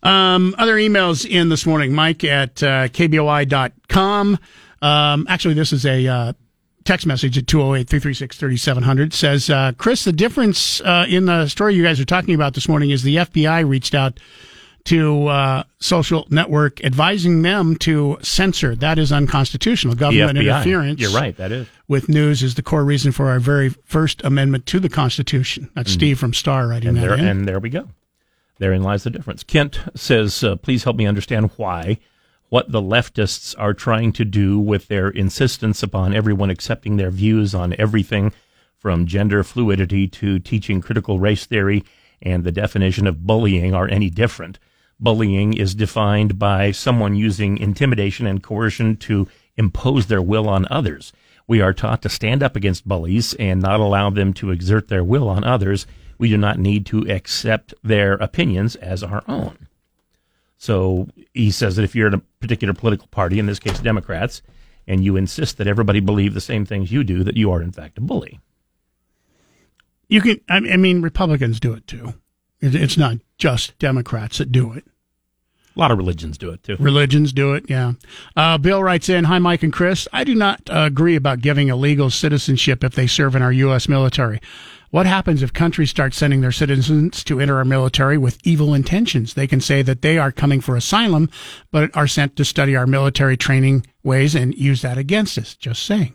Um, other emails in this morning, Mike at uh, K B O I dot com. Um, actually, this is a uh, text message at two oh eight, three three six, three seven zero zero. Says, uh, Chris, the difference uh, in the story you guys are talking about this morning is the F B I reached out to uh, social network advising them to censor. That is unconstitutional. Government interference. You're right, that is. With news is the core reason for our very first amendment to the Constitution. That's mm-hmm. Steve from Star writing and that there, in. And there we go. Therein lies the difference. Kent says, uh, please help me understand why, what the leftists are trying to do with their insistence upon everyone accepting their views on everything from gender fluidity to teaching critical race theory and the definition of bullying are any different. Bullying is defined by someone using intimidation and coercion to impose their will on others. We are taught to stand up against bullies and not allow them to exert their will on others. We do not need to accept their opinions as our own. So he says that if you're in a particular political party, in this case Democrats, and you insist that everybody believe the same things you do, that you are in fact a bully. You can, I mean, Republicans do it too. It's not just Democrats that do it. A lot of religions do it, too. Religions do it, yeah. Uh, Bill writes in, hi, Mike and Chris. I do not uh, agree about giving illegal citizenship if they serve in our U S military. What happens if countries start sending their citizens to enter our military with evil intentions? They can say that they are coming for asylum, but are sent to study our military training ways and use that against us. Just saying.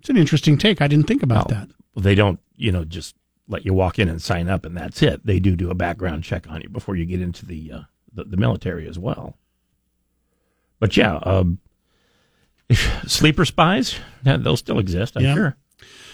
It's an interesting take. I didn't think about well, that. They don't, you know, just let you walk in and sign up, and that's it. They do do a background check on you before you get into the... Uh, The, the military as well. But yeah, um, sleeper spies, they'll still exist, I'm yeah. sure.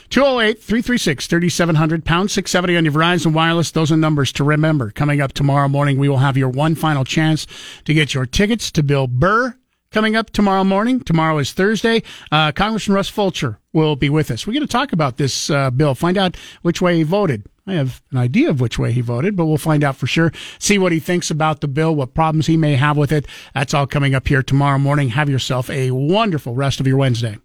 two oh eight, three three six, three seven zero zero, pound six seventy on your Verizon Wireless. Those are numbers to remember. Coming up tomorrow morning, we will have your one final chance to get your tickets to Bill Burr. Coming up tomorrow morning, tomorrow is Thursday, uh, Congressman Russ Fulcher will be with us. We're going to talk about this uh, bill, find out which way he voted. I have an idea of which way he voted, but we'll find out for sure. See what he thinks about the bill, what problems he may have with it. That's all coming up here tomorrow morning. Have yourself a wonderful rest of your Wednesday.